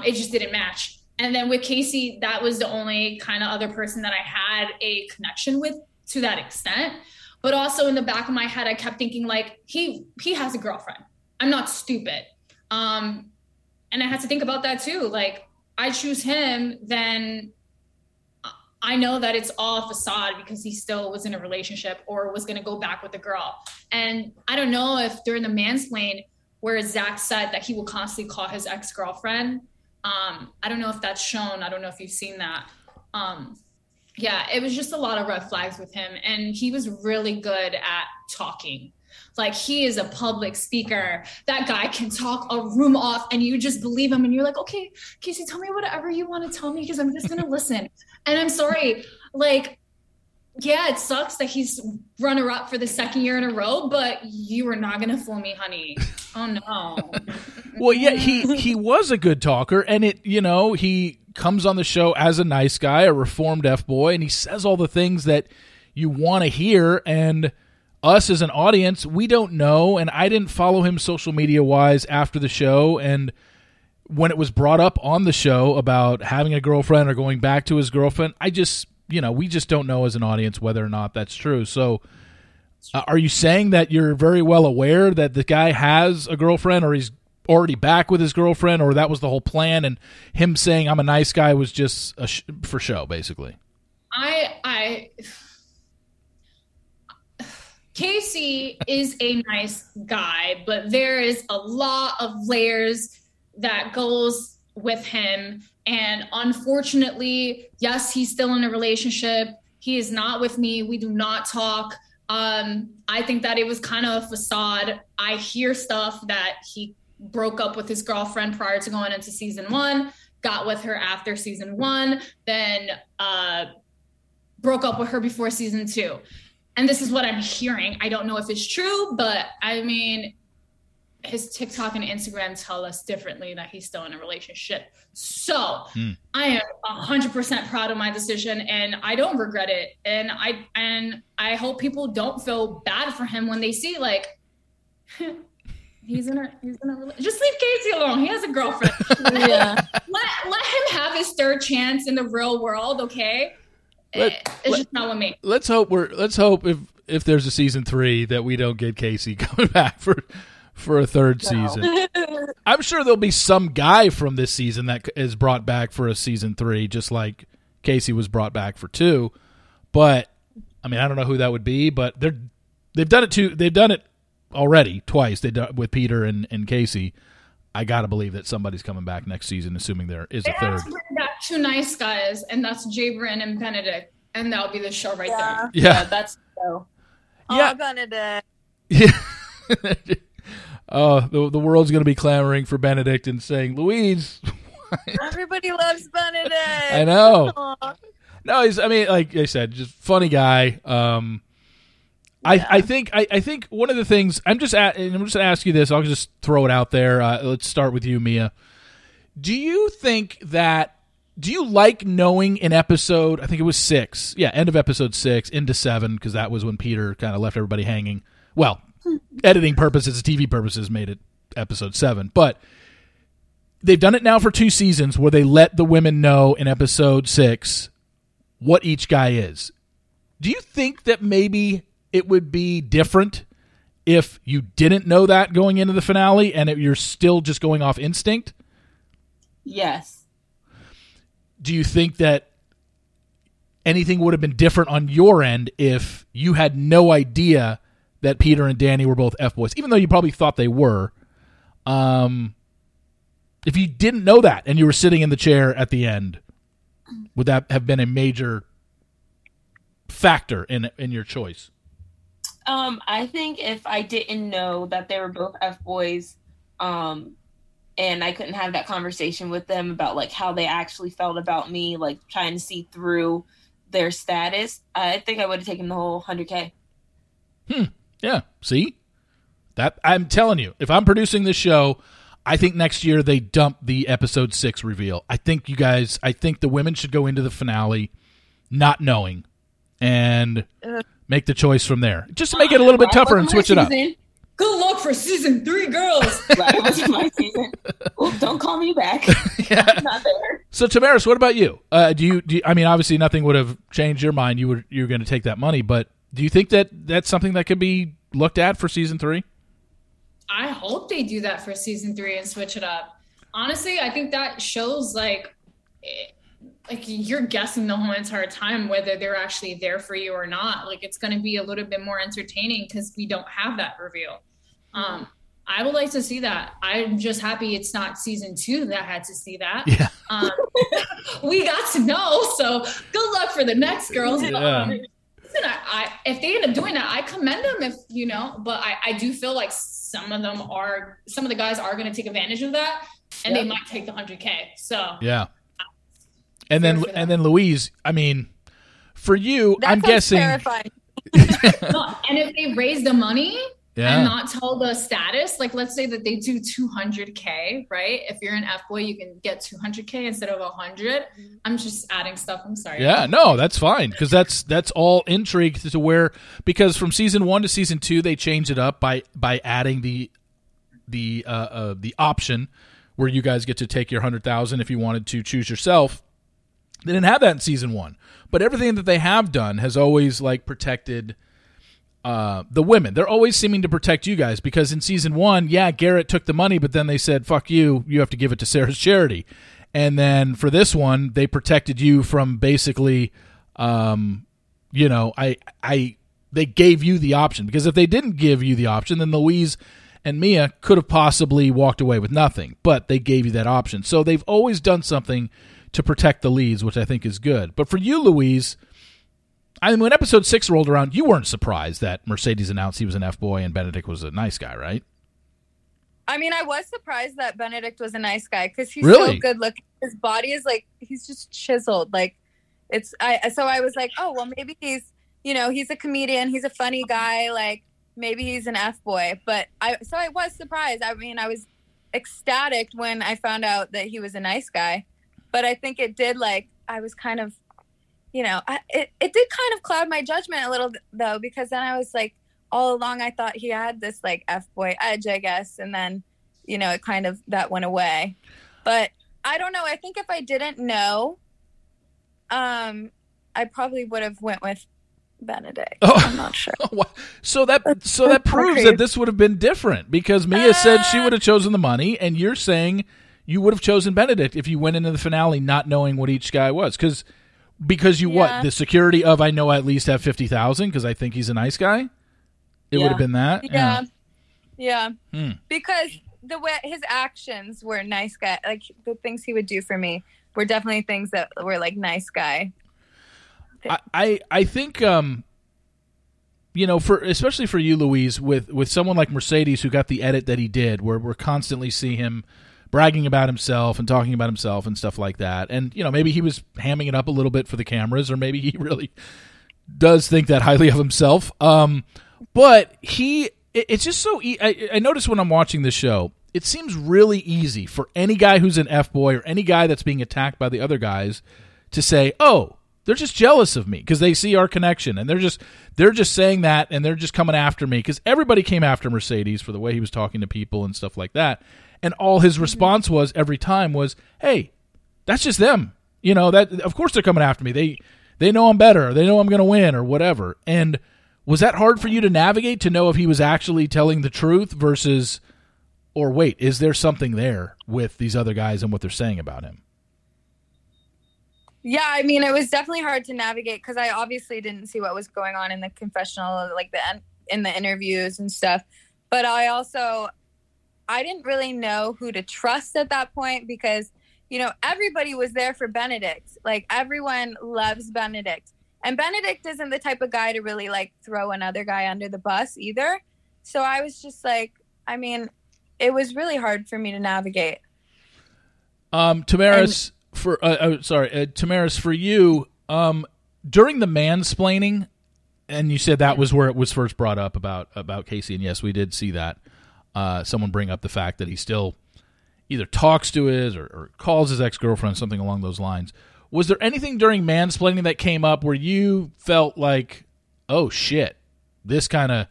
it just didn't match. And then with Casey, that was the only kind of other person that I had a connection with to that extent. But also in the back of my head, I kept thinking like, he has a girlfriend. I'm not stupid. And I had to think about that too. Like, I choose him, then I know that it's all facade because he still was in a relationship or was going to go back with the girl. And I don't know if during the mansplain where Zach said that he will constantly call his ex-girlfriend. I don't know if that's shown. I don't know if you've seen that. Yeah, it was just a lot of red flags with him. And he was really good at talking. Like, he is a public speaker. That guy can talk a room off and you just believe him. And you're like, okay, Casey, tell me whatever you want to tell me because I'm just going to listen. And I'm sorry. Like, yeah, it sucks that he's runner up for the second year in a row, but you are not going to fool me, honey. Oh, no. Well, yeah, he was a good talker. And it, you know, he comes on the show as a nice guy, a reformed F-boy, and he says all the things that you want to hear. And us as an audience, we don't know, and I didn't follow him social media-wise after the show, and when it was brought up on the show about having a girlfriend or going back to his girlfriend, I just, you know, we just don't know as an audience whether or not that's true. So are you saying that you're very well aware that the guy has a girlfriend or he's already back with his girlfriend or that was the whole plan and him saying I'm a nice guy was just for show, basically? Casey is a nice guy, but there is a lot of layers that goes with him. And unfortunately, yes, he's still in a relationship. He is not with me. We do not talk. I think that it was kind of a facade. I hear stuff that he broke up with his girlfriend prior to going into season one, got with her after season one, then broke up with her before season two. And this is what I'm hearing. I don't know if it's true, but I mean, his TikTok and Instagram tell us differently that he's still in a relationship. So I am 100% proud of my decision and I don't regret it. And I hope people don't feel bad for him when they see like, he's in a relationship. Just leave Casey alone. He has a girlfriend. Yeah. Let him have his third chance in the real world. Okay. It's just not with me. Let's hope if there's a season 3 that we don't get Casey coming back for a third season. I'm sure there'll be some guy from this season that is brought back for a season 3, just like Casey was brought back for 2. But I mean, I don't know who that would be. But they've done it already twice. They done with Peter and Casey. I got to believe that somebody's coming back next season, assuming there is a third. They bring back two nice guys, and that's Jabrian and Benedict, and that'll be the show right there. Yeah, that's the show. Yeah. All gonna die. Yeah. The world's going to be clamoring for Benedict and saying, Louise. Everybody loves Benedict. I know. Aww. No, like I said, just funny guy. Yeah. I think one of the things I'm just going to ask you this. I'll just throw it out there. Let's start with you, Mia. Do you like knowing in episode, I think it was 6. Yeah. End of episode 6 into 7. Cause that was when Peter kind of left everybody hanging. Well, editing purposes, TV purposes made it episode 7, but they've done it now for 2 seasons where they let the women know in episode 6, what each guy is. Do you think that maybe it would be different if you didn't know that going into the finale and you're still just going off instinct? Yes. Do you think that anything would have been different on your end if you had no idea that Peter and Danny were both F-boys, even though you probably thought they were. If you didn't know that and you were sitting in the chair at the end, would that have been a major factor in your choice? I think if I didn't know that they were both F-boys, and I couldn't have that conversation with them about like how they actually felt about me, like trying to see through their status, I think I would have taken the whole 100K. Yeah. See, that I'm telling you, if I'm producing this show, I think next year they dump the episode 6 reveal. I think the women should go into the finale not knowing and make the choice from there. Just to make it a little bit tougher and switch it up. Good luck for season 3, girls. That wasn't my season. Oops, don't call me back. Yeah. I'm not there. So, Tamaris, what about you? I mean, obviously nothing would have changed your mind. You're going to take that money, but do you think that that's something that could be looked at for season 3? I hope they do that for season 3 and switch it up. Honestly, I think that shows like you're guessing the whole entire time whether they're actually there for you or not. Like, it's going to be a little bit more entertaining because we don't have that reveal. I would like to see that. I'm just happy it's not season 2 that had to see that. Yeah. We got to know. So good luck for the next girls. Yeah. Listen, if they end up doing that, I commend them but I do feel like some of the guys are going to take advantage of that and They might take the 100K. So, yeah. And then Louise, I mean, for you, that I'm guessing. Terrifying. And if they raise the money and not tell the status, like let's say that they do 200K, right? If you're an F-boy, you can get 200K instead of 100. I'm just adding stuff. I'm sorry. Yeah, no, that's fine. Cause that's all intrigue to where, because from season 1 to season 2, they changed it up by adding the option where you guys get to take your 100,000 if you wanted to choose yourself. They didn't have that in season 1, but everything that they have done has always like protected the women. They're always seeming to protect you guys because in season 1, Garrett took the money, but then they said, fuck you, you have to give it to Sarah's charity. And then for this one, they protected you from basically, they gave you the option because if they didn't give you the option, then Louise and Mia could have possibly walked away with nothing, but they gave you that option. So they've always done something to protect the leads, which I think is good. But for you, Louise, I mean, when episode 6 rolled around, you weren't surprised that Mercedes announced he was an F-boy and Benedict was a nice guy, right? I mean, I was surprised that Benedict was a nice guy because he's really so good looking. His body is like, he's just chiseled. Like, so I was like, oh, well, maybe he's a comedian. He's a funny guy. Like, maybe he's an F-boy. But I was surprised. I mean, I was ecstatic when I found out that he was a nice guy. But I think it did, like, I was kind of, it did kind of cloud my judgment a little, though, because then I was like, all along I thought he had this, like, F-boy edge, I guess. And then, it kind of, that went away. But I don't know. I think if I didn't know, I probably would have went with Benedict. Oh. I'm not sure. So that proves that this would have been different because Mia said she would have chosen the money and you're saying you would have chosen Benedict if you went into the finale not knowing what each guy was. Because the security of I know I at least have 50,000 because I think he's a nice guy? It would have been that? Yeah. Because the way his actions were nice guy. Like, the things he would do for me were definitely things that were, like, nice guy. I think, especially for you, Louise, with someone like Mercedes who got the edit that he did where we're constantly seeing him bragging about himself and talking about himself and stuff like that. And, maybe he was hamming it up a little bit for the cameras or maybe he really does think that highly of himself. But it's just so I notice when I'm watching this show, it seems really easy for any guy who's an F-boy or any guy that's being attacked by the other guys to say, oh, they're just jealous of me because they see our connection and they're just saying that and they're just coming after me because everybody came after Mercedes for the way he was talking to people and stuff like that. And all his response was every time was, hey, that's just them. That of course they're coming after me. They know I'm better. They know I'm going to win or whatever. And was that hard for you to navigate to know if he was actually telling the truth versus, or wait, is there something there with these other guys and what they're saying about him? Yeah, I mean, it was definitely hard to navigate because I obviously didn't see what was going on in the confessional, like in the interviews and stuff. But I didn't really know who to trust at that point because, you know, everybody was there for Benedict. Like, everyone loves Benedict. And Benedict isn't the type of guy to really, like, throw another guy under the bus either. So I was just like, I mean, it was really hard for me to navigate. Tamara, for you, during the mansplaining, and you said that was where it was first brought up about Casey, and yes, we did see that. Someone bring up the fact that he still either talks to his or calls his ex-girlfriend, something along those lines. Was there anything during mansplaining that came up where you felt like, oh, shit, this kind of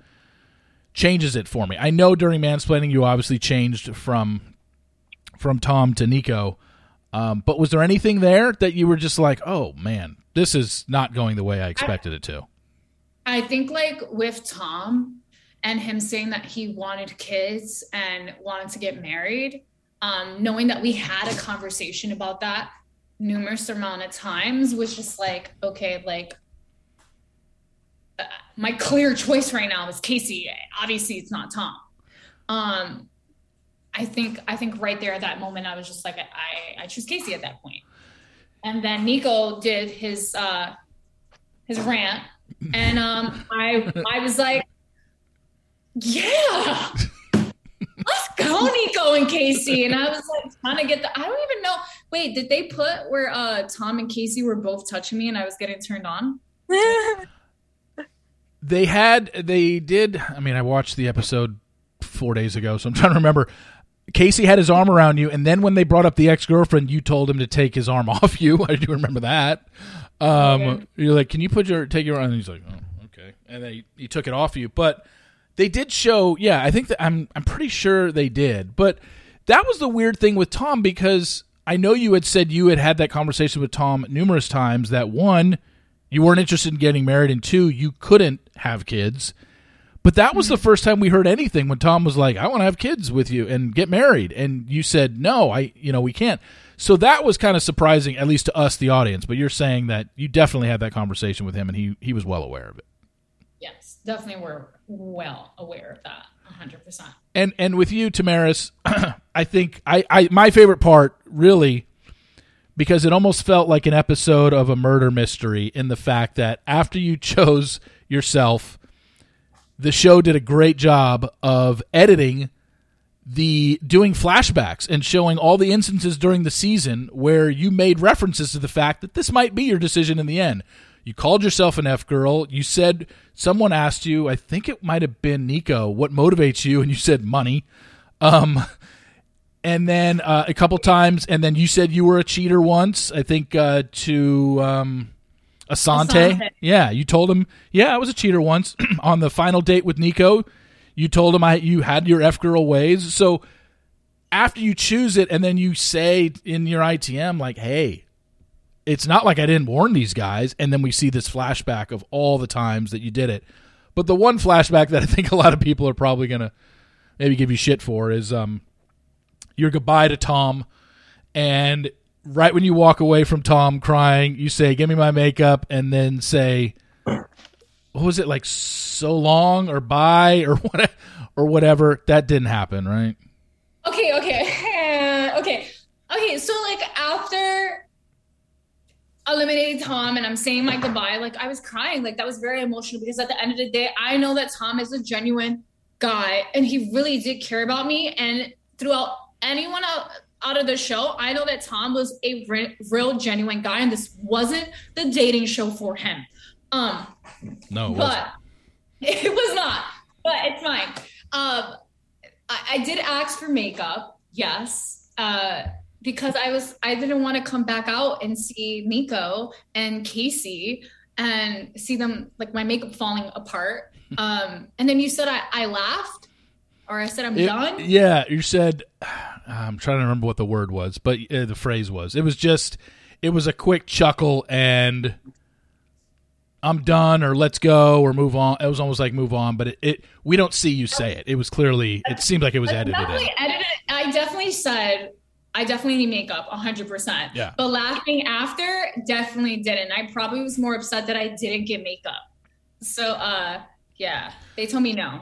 changes it for me? I know during mansplaining you obviously changed from Tom to Nico, but was there anything there that you were just like, oh, man, this is not going the way I expected it to? I think, like, with Tom and him saying that he wanted kids and wanted to get married, knowing that we had a conversation about that numerous amount of times was just like, okay, like, my clear choice right now is Casey. Obviously it's not Tom. I think right there at that moment, I was just like, I choose Casey at that point. And then Nico did his rant. And, I was like, yeah, let's go, Nico and Casey. And I was like, trying to get I don't even know. Wait, did they put where, Tom and Casey were both touching me and I was getting turned on? I mean, I watched the episode 4 days ago, so I'm trying to remember. Casey had his arm around you. And then when they brought up the ex-girlfriend, you told him to take his arm off you. I do remember that. Okay. You're like, can you take your arm? And he's like, oh, okay. And then he took it off you, but they did show. Yeah. I think that I'm pretty sure they did, but that was the weird thing with Tom, because I know you had said you had that conversation with Tom numerous times that one, you weren't interested in getting married, and two, you couldn't have kids. But that was the first time we heard anything when Tom was like, I want to have kids with you and get married. And you said, no, we can't. So that was kind of surprising, at least to us, the audience. But you're saying that you definitely had that conversation with him and he was well aware of it. Yes, definitely we're well aware of that, 100%. And with you, Tamaris, I think my favorite part, really, because it almost felt like an episode of a murder mystery in the fact that after you chose yourself, the show did a great job of editing doing flashbacks and showing all the instances during the season where you made references to the fact that this might be your decision in the end. You called yourself an F-girl. You said, someone asked you, I think it might have been Nico, what motivates you? And you said money. And then a couple times, and then you said you were a cheater once, I think to... Asante. Yeah, you told him, yeah, I was a cheater once. On the final date with Nico, you told him you had your F-girl ways. So after you choose it and then you say in your ITM, like, hey, it's not like I didn't warn these guys. And then we see this flashback of all the times that you did it. But the one flashback that I think a lot of people are probably going to maybe give you shit for is your goodbye to Tom, and right when you walk away from Tom crying, you say, give me my makeup, and then say, what was it, like, so long or bye or what, or whatever. That didn't happen, right? Okay. So, like, after eliminating Tom and I'm saying my goodbye, like, I was crying. Like, that was very emotional because at the end of the day, I know that Tom is a genuine guy and he really did care about me. And throughout anyone else out of the show, I know that Tom was a real genuine guy and this wasn't the dating show for him. No, it but wasn't. It was not, but it's fine. I did ask for makeup. Yes. Because I didn't want to come back out and see Nico and Casey and see them, like, my makeup falling apart. And then you said I laughed. Or I said, I'm done? Yeah, you said, I'm trying to remember what the word was, but the phrase was. It was just, it was a quick chuckle and I'm done or let's go or move on. It was almost like move on, but we don't see you say it. It was clearly, it seemed like it was edited. I definitely said, I definitely need makeup 100%. Yeah. But laughing after definitely didn't. I probably was more upset that I didn't get makeup. So, yeah, they told me no.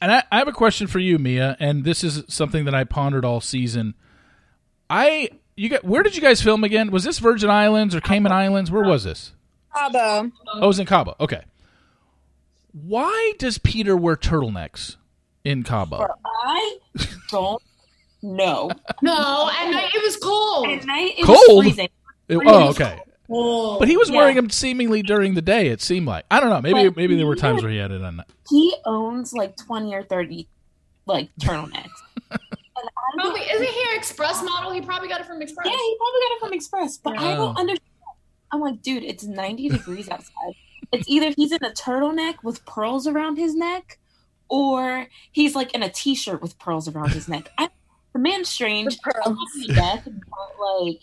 And I have a question for you, Mia. And this is something that I pondered all season. Where did you guys film again? Was this Virgin Islands or Cayman Islands? Where was this? Cabo. Oh, it was in Cabo. Okay. Why does Peter wear turtlenecks in Cabo? Well, I don't know. No, at night it was cold. At night it was freezing. Oh, okay. Cold. But he was wearing them seemingly during the day, it seemed like. I don't know. Maybe there were times where he had it on night. He owns like 20 or 30 like turtlenecks. Isn't he an Express model? He probably got it from Express. Yeah, he probably got it from Express, but I don't understand. I'm like, dude, it's 90 degrees outside. It's either he's in a turtleneck with pearls around his neck, or he's like in a t-shirt with pearls around his neck. The man's strange. I love his death, but like,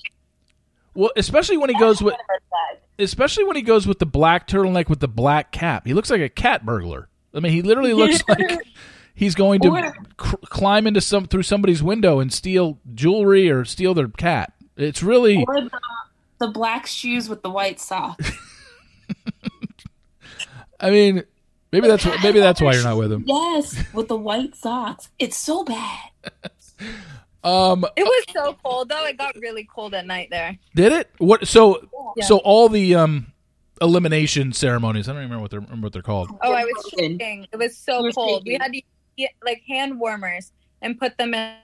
well, especially when he goes with the black turtleneck with the black cap. He looks like a cat burglar. I mean, he literally looks like he's going to climb into through somebody's window and steal jewelry or steal their cat. It's really the black shoes with the white socks. I mean, maybe that's why you're not with him. Yes, with the white socks. It's so bad. It was so cold though. It got really cold at night there. Did it? What? So all the elimination ceremonies. I don't even remember what they're called. Oh, I was shaking. It was so cold. We had to get, like, hand warmers and put them in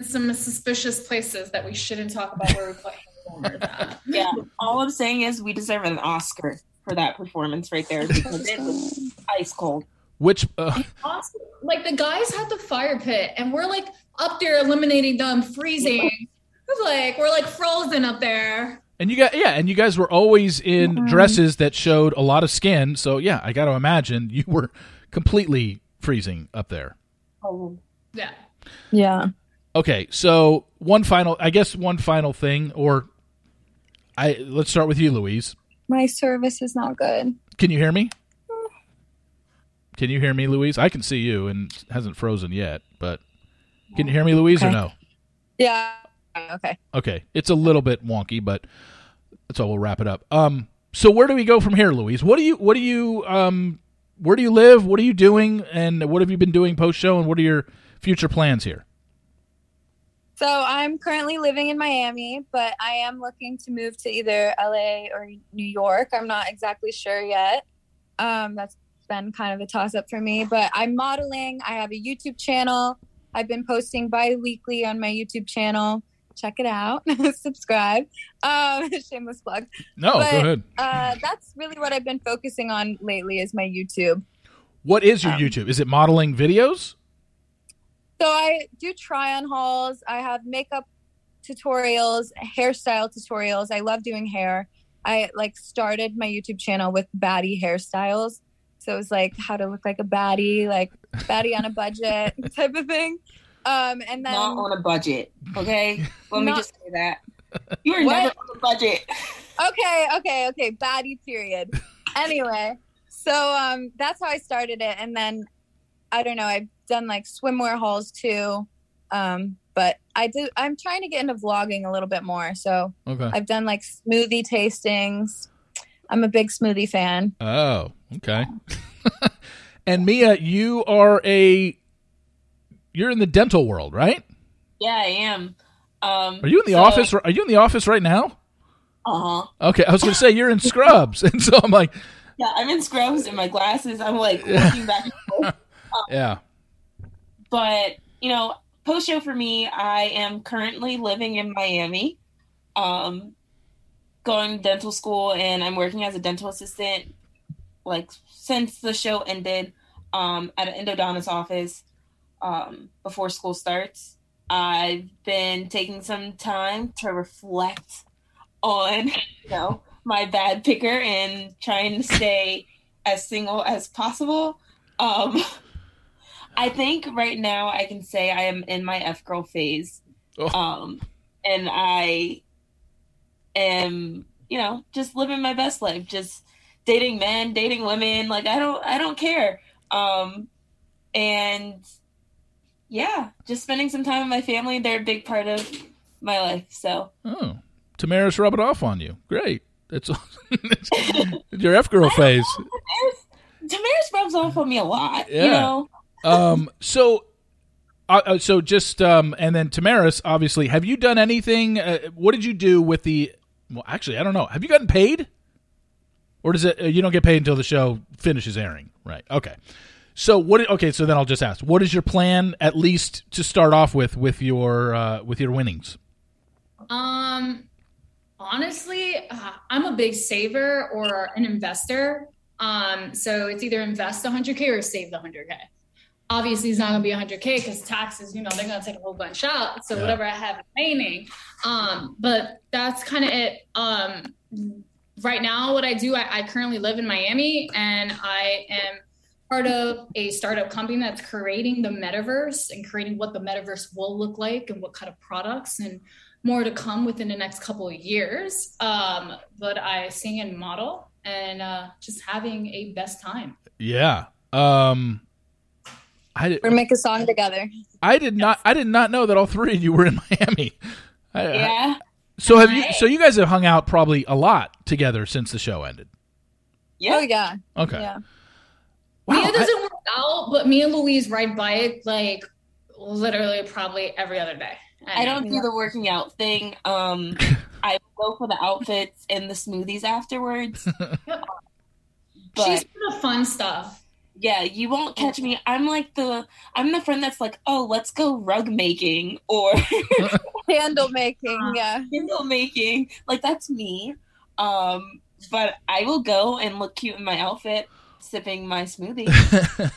some suspicious places that we shouldn't talk about where we put hand warmers at. Yeah. All I'm saying is we deserve an Oscar for that performance right there, because it was ice cold. Which also, like, the guys had the fire pit and we're like up there eliminating them, freezing. Like, we're like frozen up there. And you guys were always in dresses that showed a lot of skin. So yeah, I got to imagine you were completely freezing up there. Oh yeah. Yeah. Okay. So one final thing, or let's start with you, Louise. My service is not good. Can you hear me? Can you hear me, Louise? I can see you, and it hasn't frozen yet, but can you hear me, Louise, or no? Yeah. Okay. Okay. It's a little bit wonky, but that's all. We'll wrap it up. So where do we go from here, Louise? Where do you live? What are you doing? And what have you been doing post-show? And what are your future plans here? So I'm currently living in Miami, but I am looking to move to either LA or New York. I'm not exactly sure yet. That's been kind of a toss-up for me, but I'm modeling. I have a YouTube channel. I've been posting bi-weekly on my YouTube channel. Check it out. Subscribe. Shameless plug. No, go ahead. That's really what I've been focusing on lately is my YouTube. What is your YouTube? Is it modeling videos? So I do try-on hauls. I have makeup tutorials, hairstyle tutorials. I love doing hair. I started my YouTube channel with baddie hairstyles. So it was like how to look like baddie on a budget type of thing. And then not on a budget, okay? Let me just say that. You were never on a budget. Okay. Baddie period. Anyway, so that's how I started it. And then, I don't know, I've done like swimwear hauls too, but I'm trying to get into vlogging a little bit more. So okay. I've done like smoothie tastings. I'm a big smoothie fan. Oh, okay. Yeah. And Mia, you're in the dental world, right? Yeah, I am. Are you in the office? Are you in the office right now? Uh huh. Okay, I was gonna say you're in scrubs, and so I'm like, yeah, I'm in scrubs and my glasses. I'm like looking back and forth. Yeah. But, you know, post show for me, I am currently living in Miami, going to dental school, and I'm working as a dental assistant, like, since the show ended, at an endodontist office, before school starts. I've been taking some time to reflect on, you know, my bad picker and trying to stay as single as possible. I think right now I can say I am in my F-girl phase. Oh. And I am, you know, just living my best life, just dating men, dating women. Like, I don't care. And yeah, just spending some time with my family. They're a big part of my life. So, oh, Tamara's rubbing off on you. Great. It's your F-girl phase. Tamara's rubs off on me a lot. Yeah. You know? And then Tamara's, obviously, have you done anything? What did you do with the? Well, actually, I don't know. Have you gotten paid? Or does it? You don't get paid until the show finishes airing, right? Okay. So what? Okay, so then I'll just ask: what is your plan, at least to start off with your winnings? Honestly, I'm a big saver or an investor. So it's either invest 100K or save the 100K. Obviously, it's not gonna be 100K because taxes, they're gonna take a whole bunch out. So whatever I have remaining. But that's kind of it. Right now, what I do, I currently live in Miami, and I am part of a startup company that's creating the metaverse and creating what the metaverse will look like and what kind of products, and more to come within the next couple of years. But I sing and model and just having a best time. Yeah. We're make a song together. I did not know that all three of you were in Miami. So you guys have hung out probably a lot together since the show ended. Yeah. Oh yeah. Okay. Yeah. Wow, Mia doesn't work out, but me and Louise ride bike like literally probably every other day. I don't do the working out thing. I go for the outfits and the smoothies afterwards. But she's for the fun stuff. Yeah, you won't catch me. I'm the friend that's like, oh, let's go rug making or candle making. Yeah, candle making. Like that's me. But I will go and look cute in my outfit, sipping my smoothie.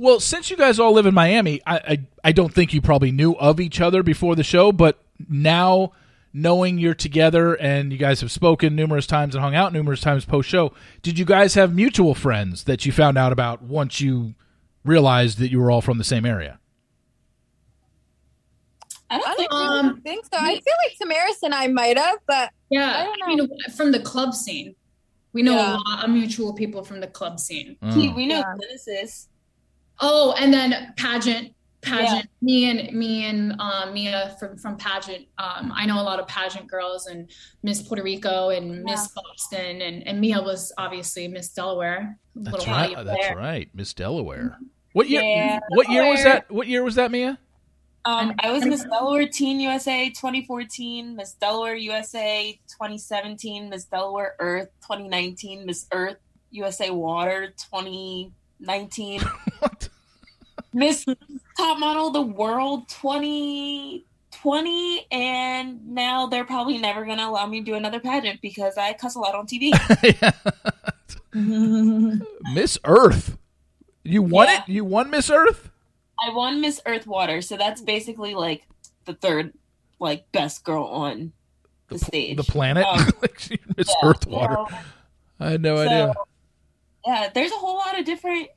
Well, since you guys all live in Miami, I don't think you probably knew of each other before the show, but now knowing you're together and you guys have spoken numerous times and hung out numerous times post-show, did you guys have mutual friends that you found out about once you realized that you were all from the same area? I don't think so. I feel like Tamaris and I might have, but yeah, I don't know. From the club scene. We know a lot of mutual people from the club scene. Oh. We know Genesis. Oh, and then pageant. Yeah. Me and Mia from pageant. I know a lot of pageant girls and Miss Puerto Rico and Miss Boston, and Mia was obviously Miss Delaware. That's right, Miss Delaware. Mm-hmm. What year was that, Mia? I was Miss Delaware Teen USA 2014, Miss Delaware USA 2017, Miss Delaware Earth 2019, Miss Earth USA Water 2019. What? Miss Top Model the World 2020, and now they're probably never going to allow me to do another pageant because I cuss a lot on TV. Miss Earth. You won it? You won Miss Earth? I won Miss Earth Water, so that's basically like the third best girl on the stage. The planet? Miss Earth Water. Yeah. I had no idea. Yeah, there's a whole lot of different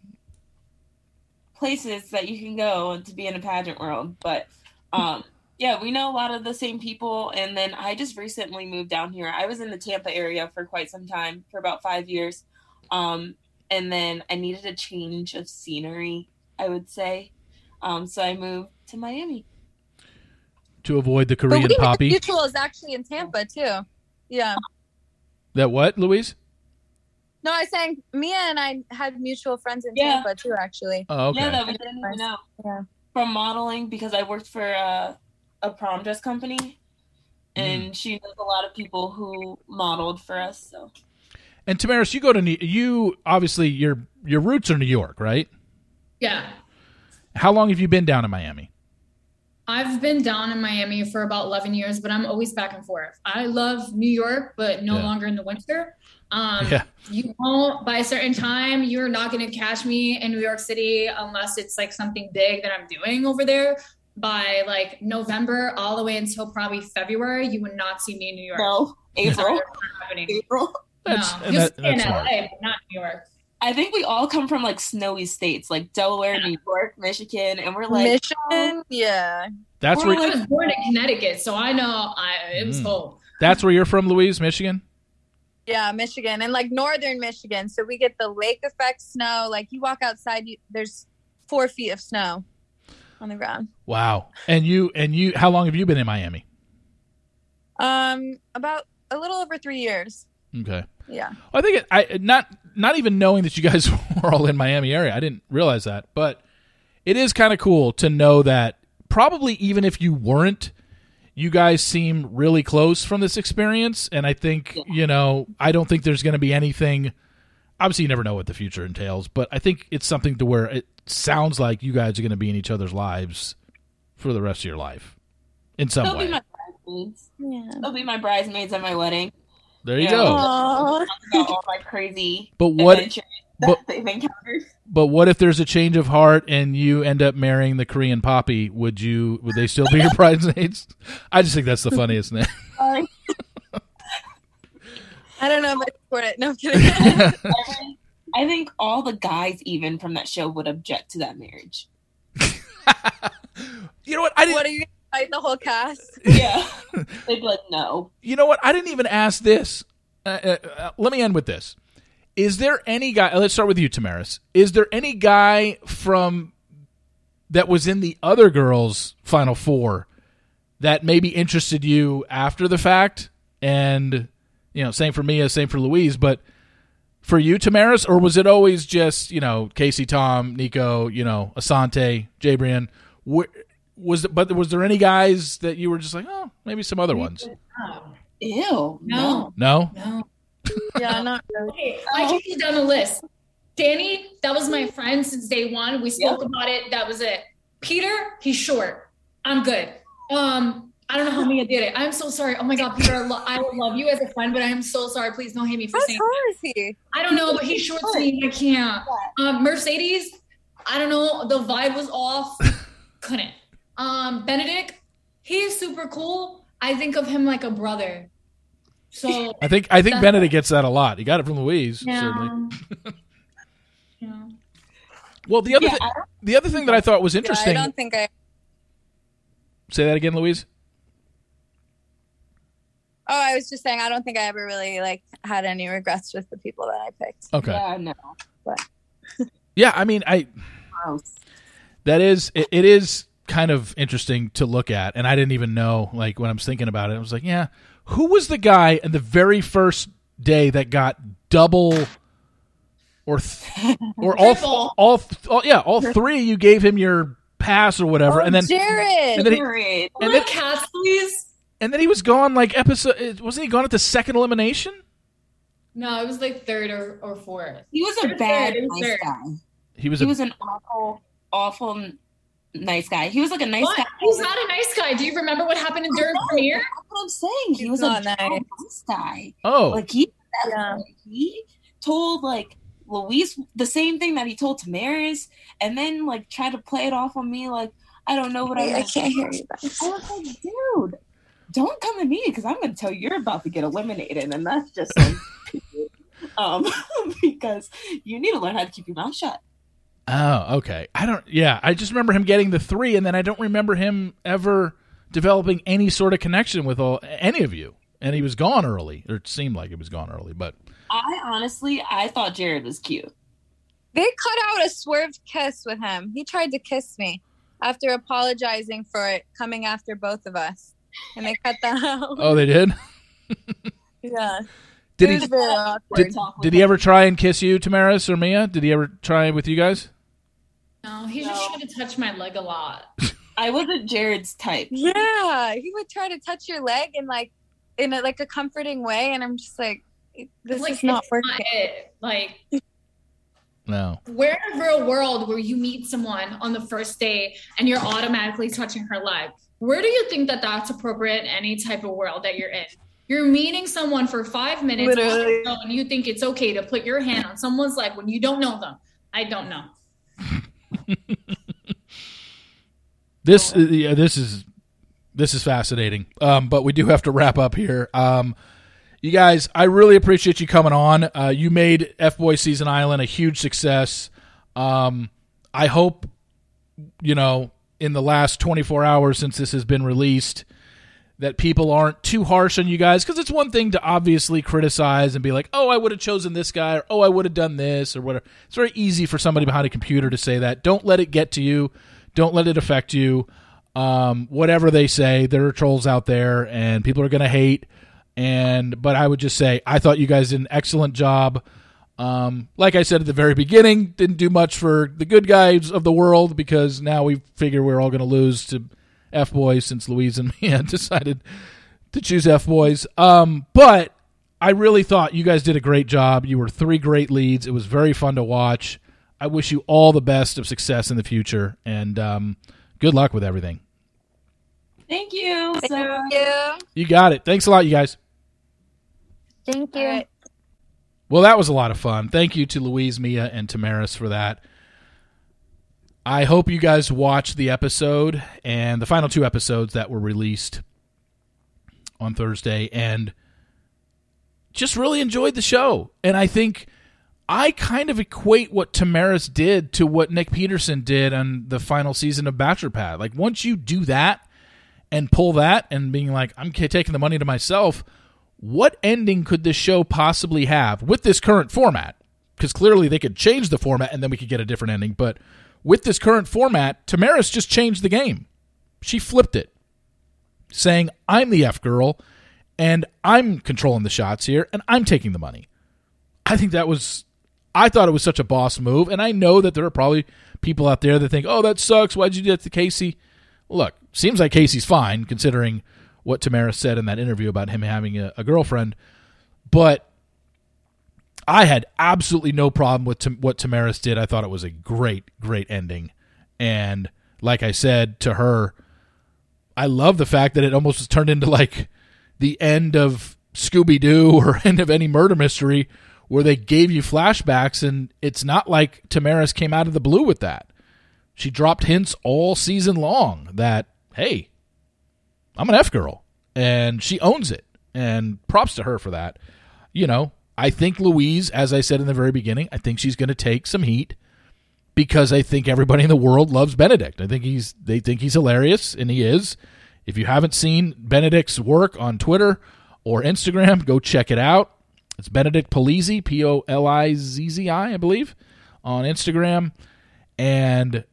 places that you can go to be in a pageant world, but we know a lot of the same people. And then I just recently moved down here. I was in the Tampa area for quite some time, for about 5 years, and then I needed a change of scenery, I would say, so I moved to Miami to avoid the Korean poppy. Mutual is actually in Tampa too. Yeah. That what, Louise? No, I sang. Mia and I had mutual friends in Tampa too, actually. Oh, okay. Yeah, that we didn't even know. Yeah. From modeling, because I worked for a prom dress company, and she knows a lot of people who modeled for us. So. And Tamaris, you go to you obviously your roots are New York, right? Yeah. How long have you been down in Miami? I've been down in Miami for about 11 years, but I'm always back and forth. I love New York, but no longer in the winter. You won't, by a certain time, you're not going to catch me in New York City unless it's like something big that I'm doing over there. By like November all the way until probably February, you would not see me in New York. No, April. You'll see me in LA, but not New York. I think we all come from like snowy states, like Delaware, New York, Michigan, and we're like Michigan. Yeah, that's where I was born in Connecticut, so I know it was cold. That's where you're from, Louise, Michigan. Yeah, Michigan, and like northern Michigan, so we get the lake effect snow. Like you walk outside, there's 4 feet of snow. on the ground. Wow. And you, how long have you been in Miami? About a little over 3 years. Okay. Yeah. Well, I think not even knowing that you guys were all in Miami area, I didn't realize that, but it is kind of cool to know that probably even if you weren't, you guys seem really close from this experience. And I think, you know, I don't think there's going to be anything. Obviously, you never know what the future entails, but I think it's something to where it sounds like you guys are going to be in each other's lives for the rest of your life in some way. They'll be my bridesmaids. Yeah. They'll be my bridesmaids at my wedding. There you go. About all my crazy adventures that they've encountered. But what if there's a change of heart and you end up marrying the Korean poppy? Would they still be your bridesmaids? I just think that's the funniest name. I don't know if I support it. No, I'm kidding. I think all the guys even from that show would object to that marriage. You know what? I didn't. What are you? Fight the whole cast. Yeah. They'd be like, no. You know what? I didn't even ask this. Let me end with this. Is there any guy? Let's start with you, Tamaris. Is there any guy from that was in the other girls' Final Four that maybe interested you after the fact? And, you know, same for Mia, same for Louise, but for you, Tamaris, or was it always just, you know, Casey, Tom, Nico, you know, Asante, Jabrian? Was there any guys that you were just like, oh, maybe some other ones? Ew, no. No? No. Yeah, not really. Okay, I took you down the list. Danny, that was my friend since day one. We spoke about it. That was it. Peter, he's short. I'm good. I don't know how Mia did it. I'm so sorry. Oh, my God, Peter, I love you as a friend, but I am so sorry. Please don't hate me for saying that. How tall is he? I don't know, but he's short to me. I can't. Mercedes, I don't know. The vibe was off. Couldn't. Benedict, he is super cool. I think of him like a brother. So I think Benedict gets that a lot. He got it from Louise, certainly. Yeah. Well, the other thing that I thought was interesting. Yeah, I don't think I say that again, Louise. Oh, I was just saying I don't think I ever really like had any regrets with the people that I picked. Okay. Yeah, no. But yeah, I mean, it is kind of interesting to look at, and I didn't even know, like, when I was thinking about it, I was like, yeah, who was the guy in the very first day that got double or all three? You gave him your pass or whatever, and then Jared. And then he was gone, like, episode, wasn't he gone at the second elimination? No, it was like third or fourth. He was a bad nice guy. He was an awful nice guy. He was like a nice guy. He's not a nice guy. Do you remember what happened during premiere? That's what I'm saying. He was a nice guy. Oh, like he told like Louise the same thing that he told Tamaris, and then like tried to play it off on me. Like, I don't know what I can't hear you guys. I was like, dude, don't come to me because I'm going to tell you you're about to get eliminated, and that's just like, because you need to learn how to keep your mouth shut. Oh, okay. I just remember him getting the three, and then I don't remember him ever developing any sort of connection with any of you. And he was gone early, or it seemed like it was gone early, but I thought Jared was cute. They cut out a swerved kiss with him. He tried to kiss me after apologizing for it coming after both of us. And they cut that out. Oh, they did? Yeah. Did he ever try and kiss you, Tamaris or Mia? Did he ever try with you guys? No, he just tried to touch my leg a lot. I wasn't Jared's type. Yeah, he would try to touch your leg in a comforting way, and I'm just like, this is not working. Not it. Like, no. We're in a real world where you meet someone on the first date and you're automatically touching her leg. Where do you think that that's appropriate in any type of world that you're in? You're meeting someone for 5 minutes and you think it's okay to put your hand on someone's leg when you don't know them. I don't know. This is fascinating. But we do have to wrap up here. You guys, I really appreciate you coming on. You made F-Boy Season Island a huge success. I hope, you know, in the last 24 hours since this has been released, that people aren't too harsh on you guys, because it's one thing to obviously criticize and be like, oh, I would have chosen this guy, or oh, I would have done this, or whatever. It's very easy for somebody behind a computer to say that. Don't let it get to you. Don't let it affect you. Whatever they say, there are trolls out there and people are going to hate. But I would just say, I thought you guys did an excellent job. Like I said at the very beginning, didn't do much for the good guys of the world because now we figure we're all going to lose to F-Boy since Louise and Mia decided to choose F-Boys. But I really thought you guys did a great job. You were three great leads. It was very fun to watch. I wish you all the best of success in the future, and good luck with everything. Thank you. You got it. Thanks a lot, you guys. Thank you. Right. Well, that was a lot of fun. Thank you to Louise, Mia, and Tamaris for that. I hope you guys watched the episode and the final two episodes that were released on Thursday and just really enjoyed the show. And I think I kind of equate what Tamaris did to what Nick Peterson did on the final season of Bachelor Pad. Like, once you do that and pull that and being like, I'm taking the money to myself, what ending could this show possibly have with this current format? Because clearly they could change the format and then we could get a different ending, but with this current format, Tamaris just changed the game. She flipped it, saying, I'm the F-girl, and I'm controlling the shots here, and I'm taking the money. I think that was... I thought it was such a boss move, and I know that there are probably people out there that think, oh, that sucks, why'd you do that to Casey? Look, seems like Casey's fine, considering what Tamaris said in that interview about him having a girlfriend, but I had absolutely no problem with what Tamaris did. I thought it was a great, great ending. And like I said to her, I love the fact that it almost turned into like the end of Scooby-Doo or end of any murder mystery where they gave you flashbacks. And it's not like Tamaris came out of the blue with that. She dropped hints all season long that, hey, I'm an F-girl. And she owns it. And props to her for that. You know, I think Louise, as I said in the very beginning, I think she's going to take some heat because I think everybody in the world loves Benedict. I think they think he's hilarious, and he is. If you haven't seen Benedict's work on Twitter or Instagram, go check it out. It's Benedict Polizzi, P-O-L-I-Z-Z-I, I believe, on Instagram. And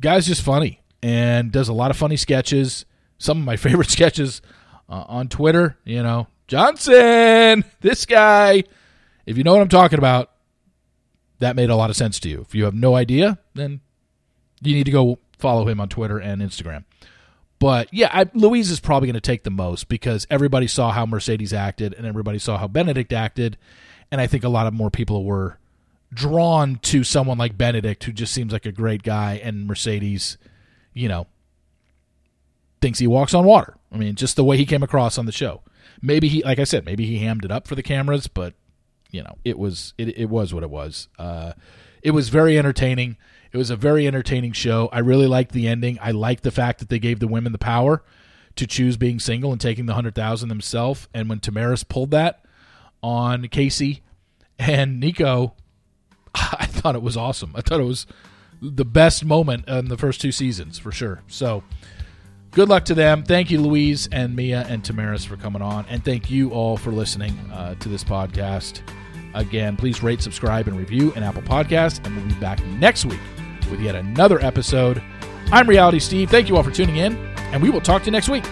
guy's just funny and does a lot of funny sketches. Some of my favorite sketches on Twitter, you know. Johnson, this guy, if you know what I'm talking about, that made a lot of sense to you. If you have no idea, then you need to go follow him on Twitter and Instagram. But yeah, Louise is probably going to take the most because everybody saw how Mercedes acted and everybody saw how Benedict acted. And I think a lot of more people were drawn to someone like Benedict, who just seems like a great guy, and Mercedes, you know, thinks he walks on water. I mean, just the way he came across on the show. Maybe he, like I said, maybe he hammed it up for the cameras, but you know, it was what it was. It was very entertaining. It was a very entertaining show. I really liked the ending. I liked the fact that they gave the women the power to choose being single and taking the 100,000 themselves. And when Tamaris pulled that on Casey and Nico, I thought it was awesome. I thought it was the best moment in the first two seasons for sure. So, good luck to them. Thank you, Louise and Mia and Tamaris, for coming on. And thank you all for listening to this podcast. Again, please rate, subscribe, and review an Apple Podcast. And we'll be back next week with yet another episode. I'm Reality Steve. Thank you all for tuning in. And we will talk to you next week.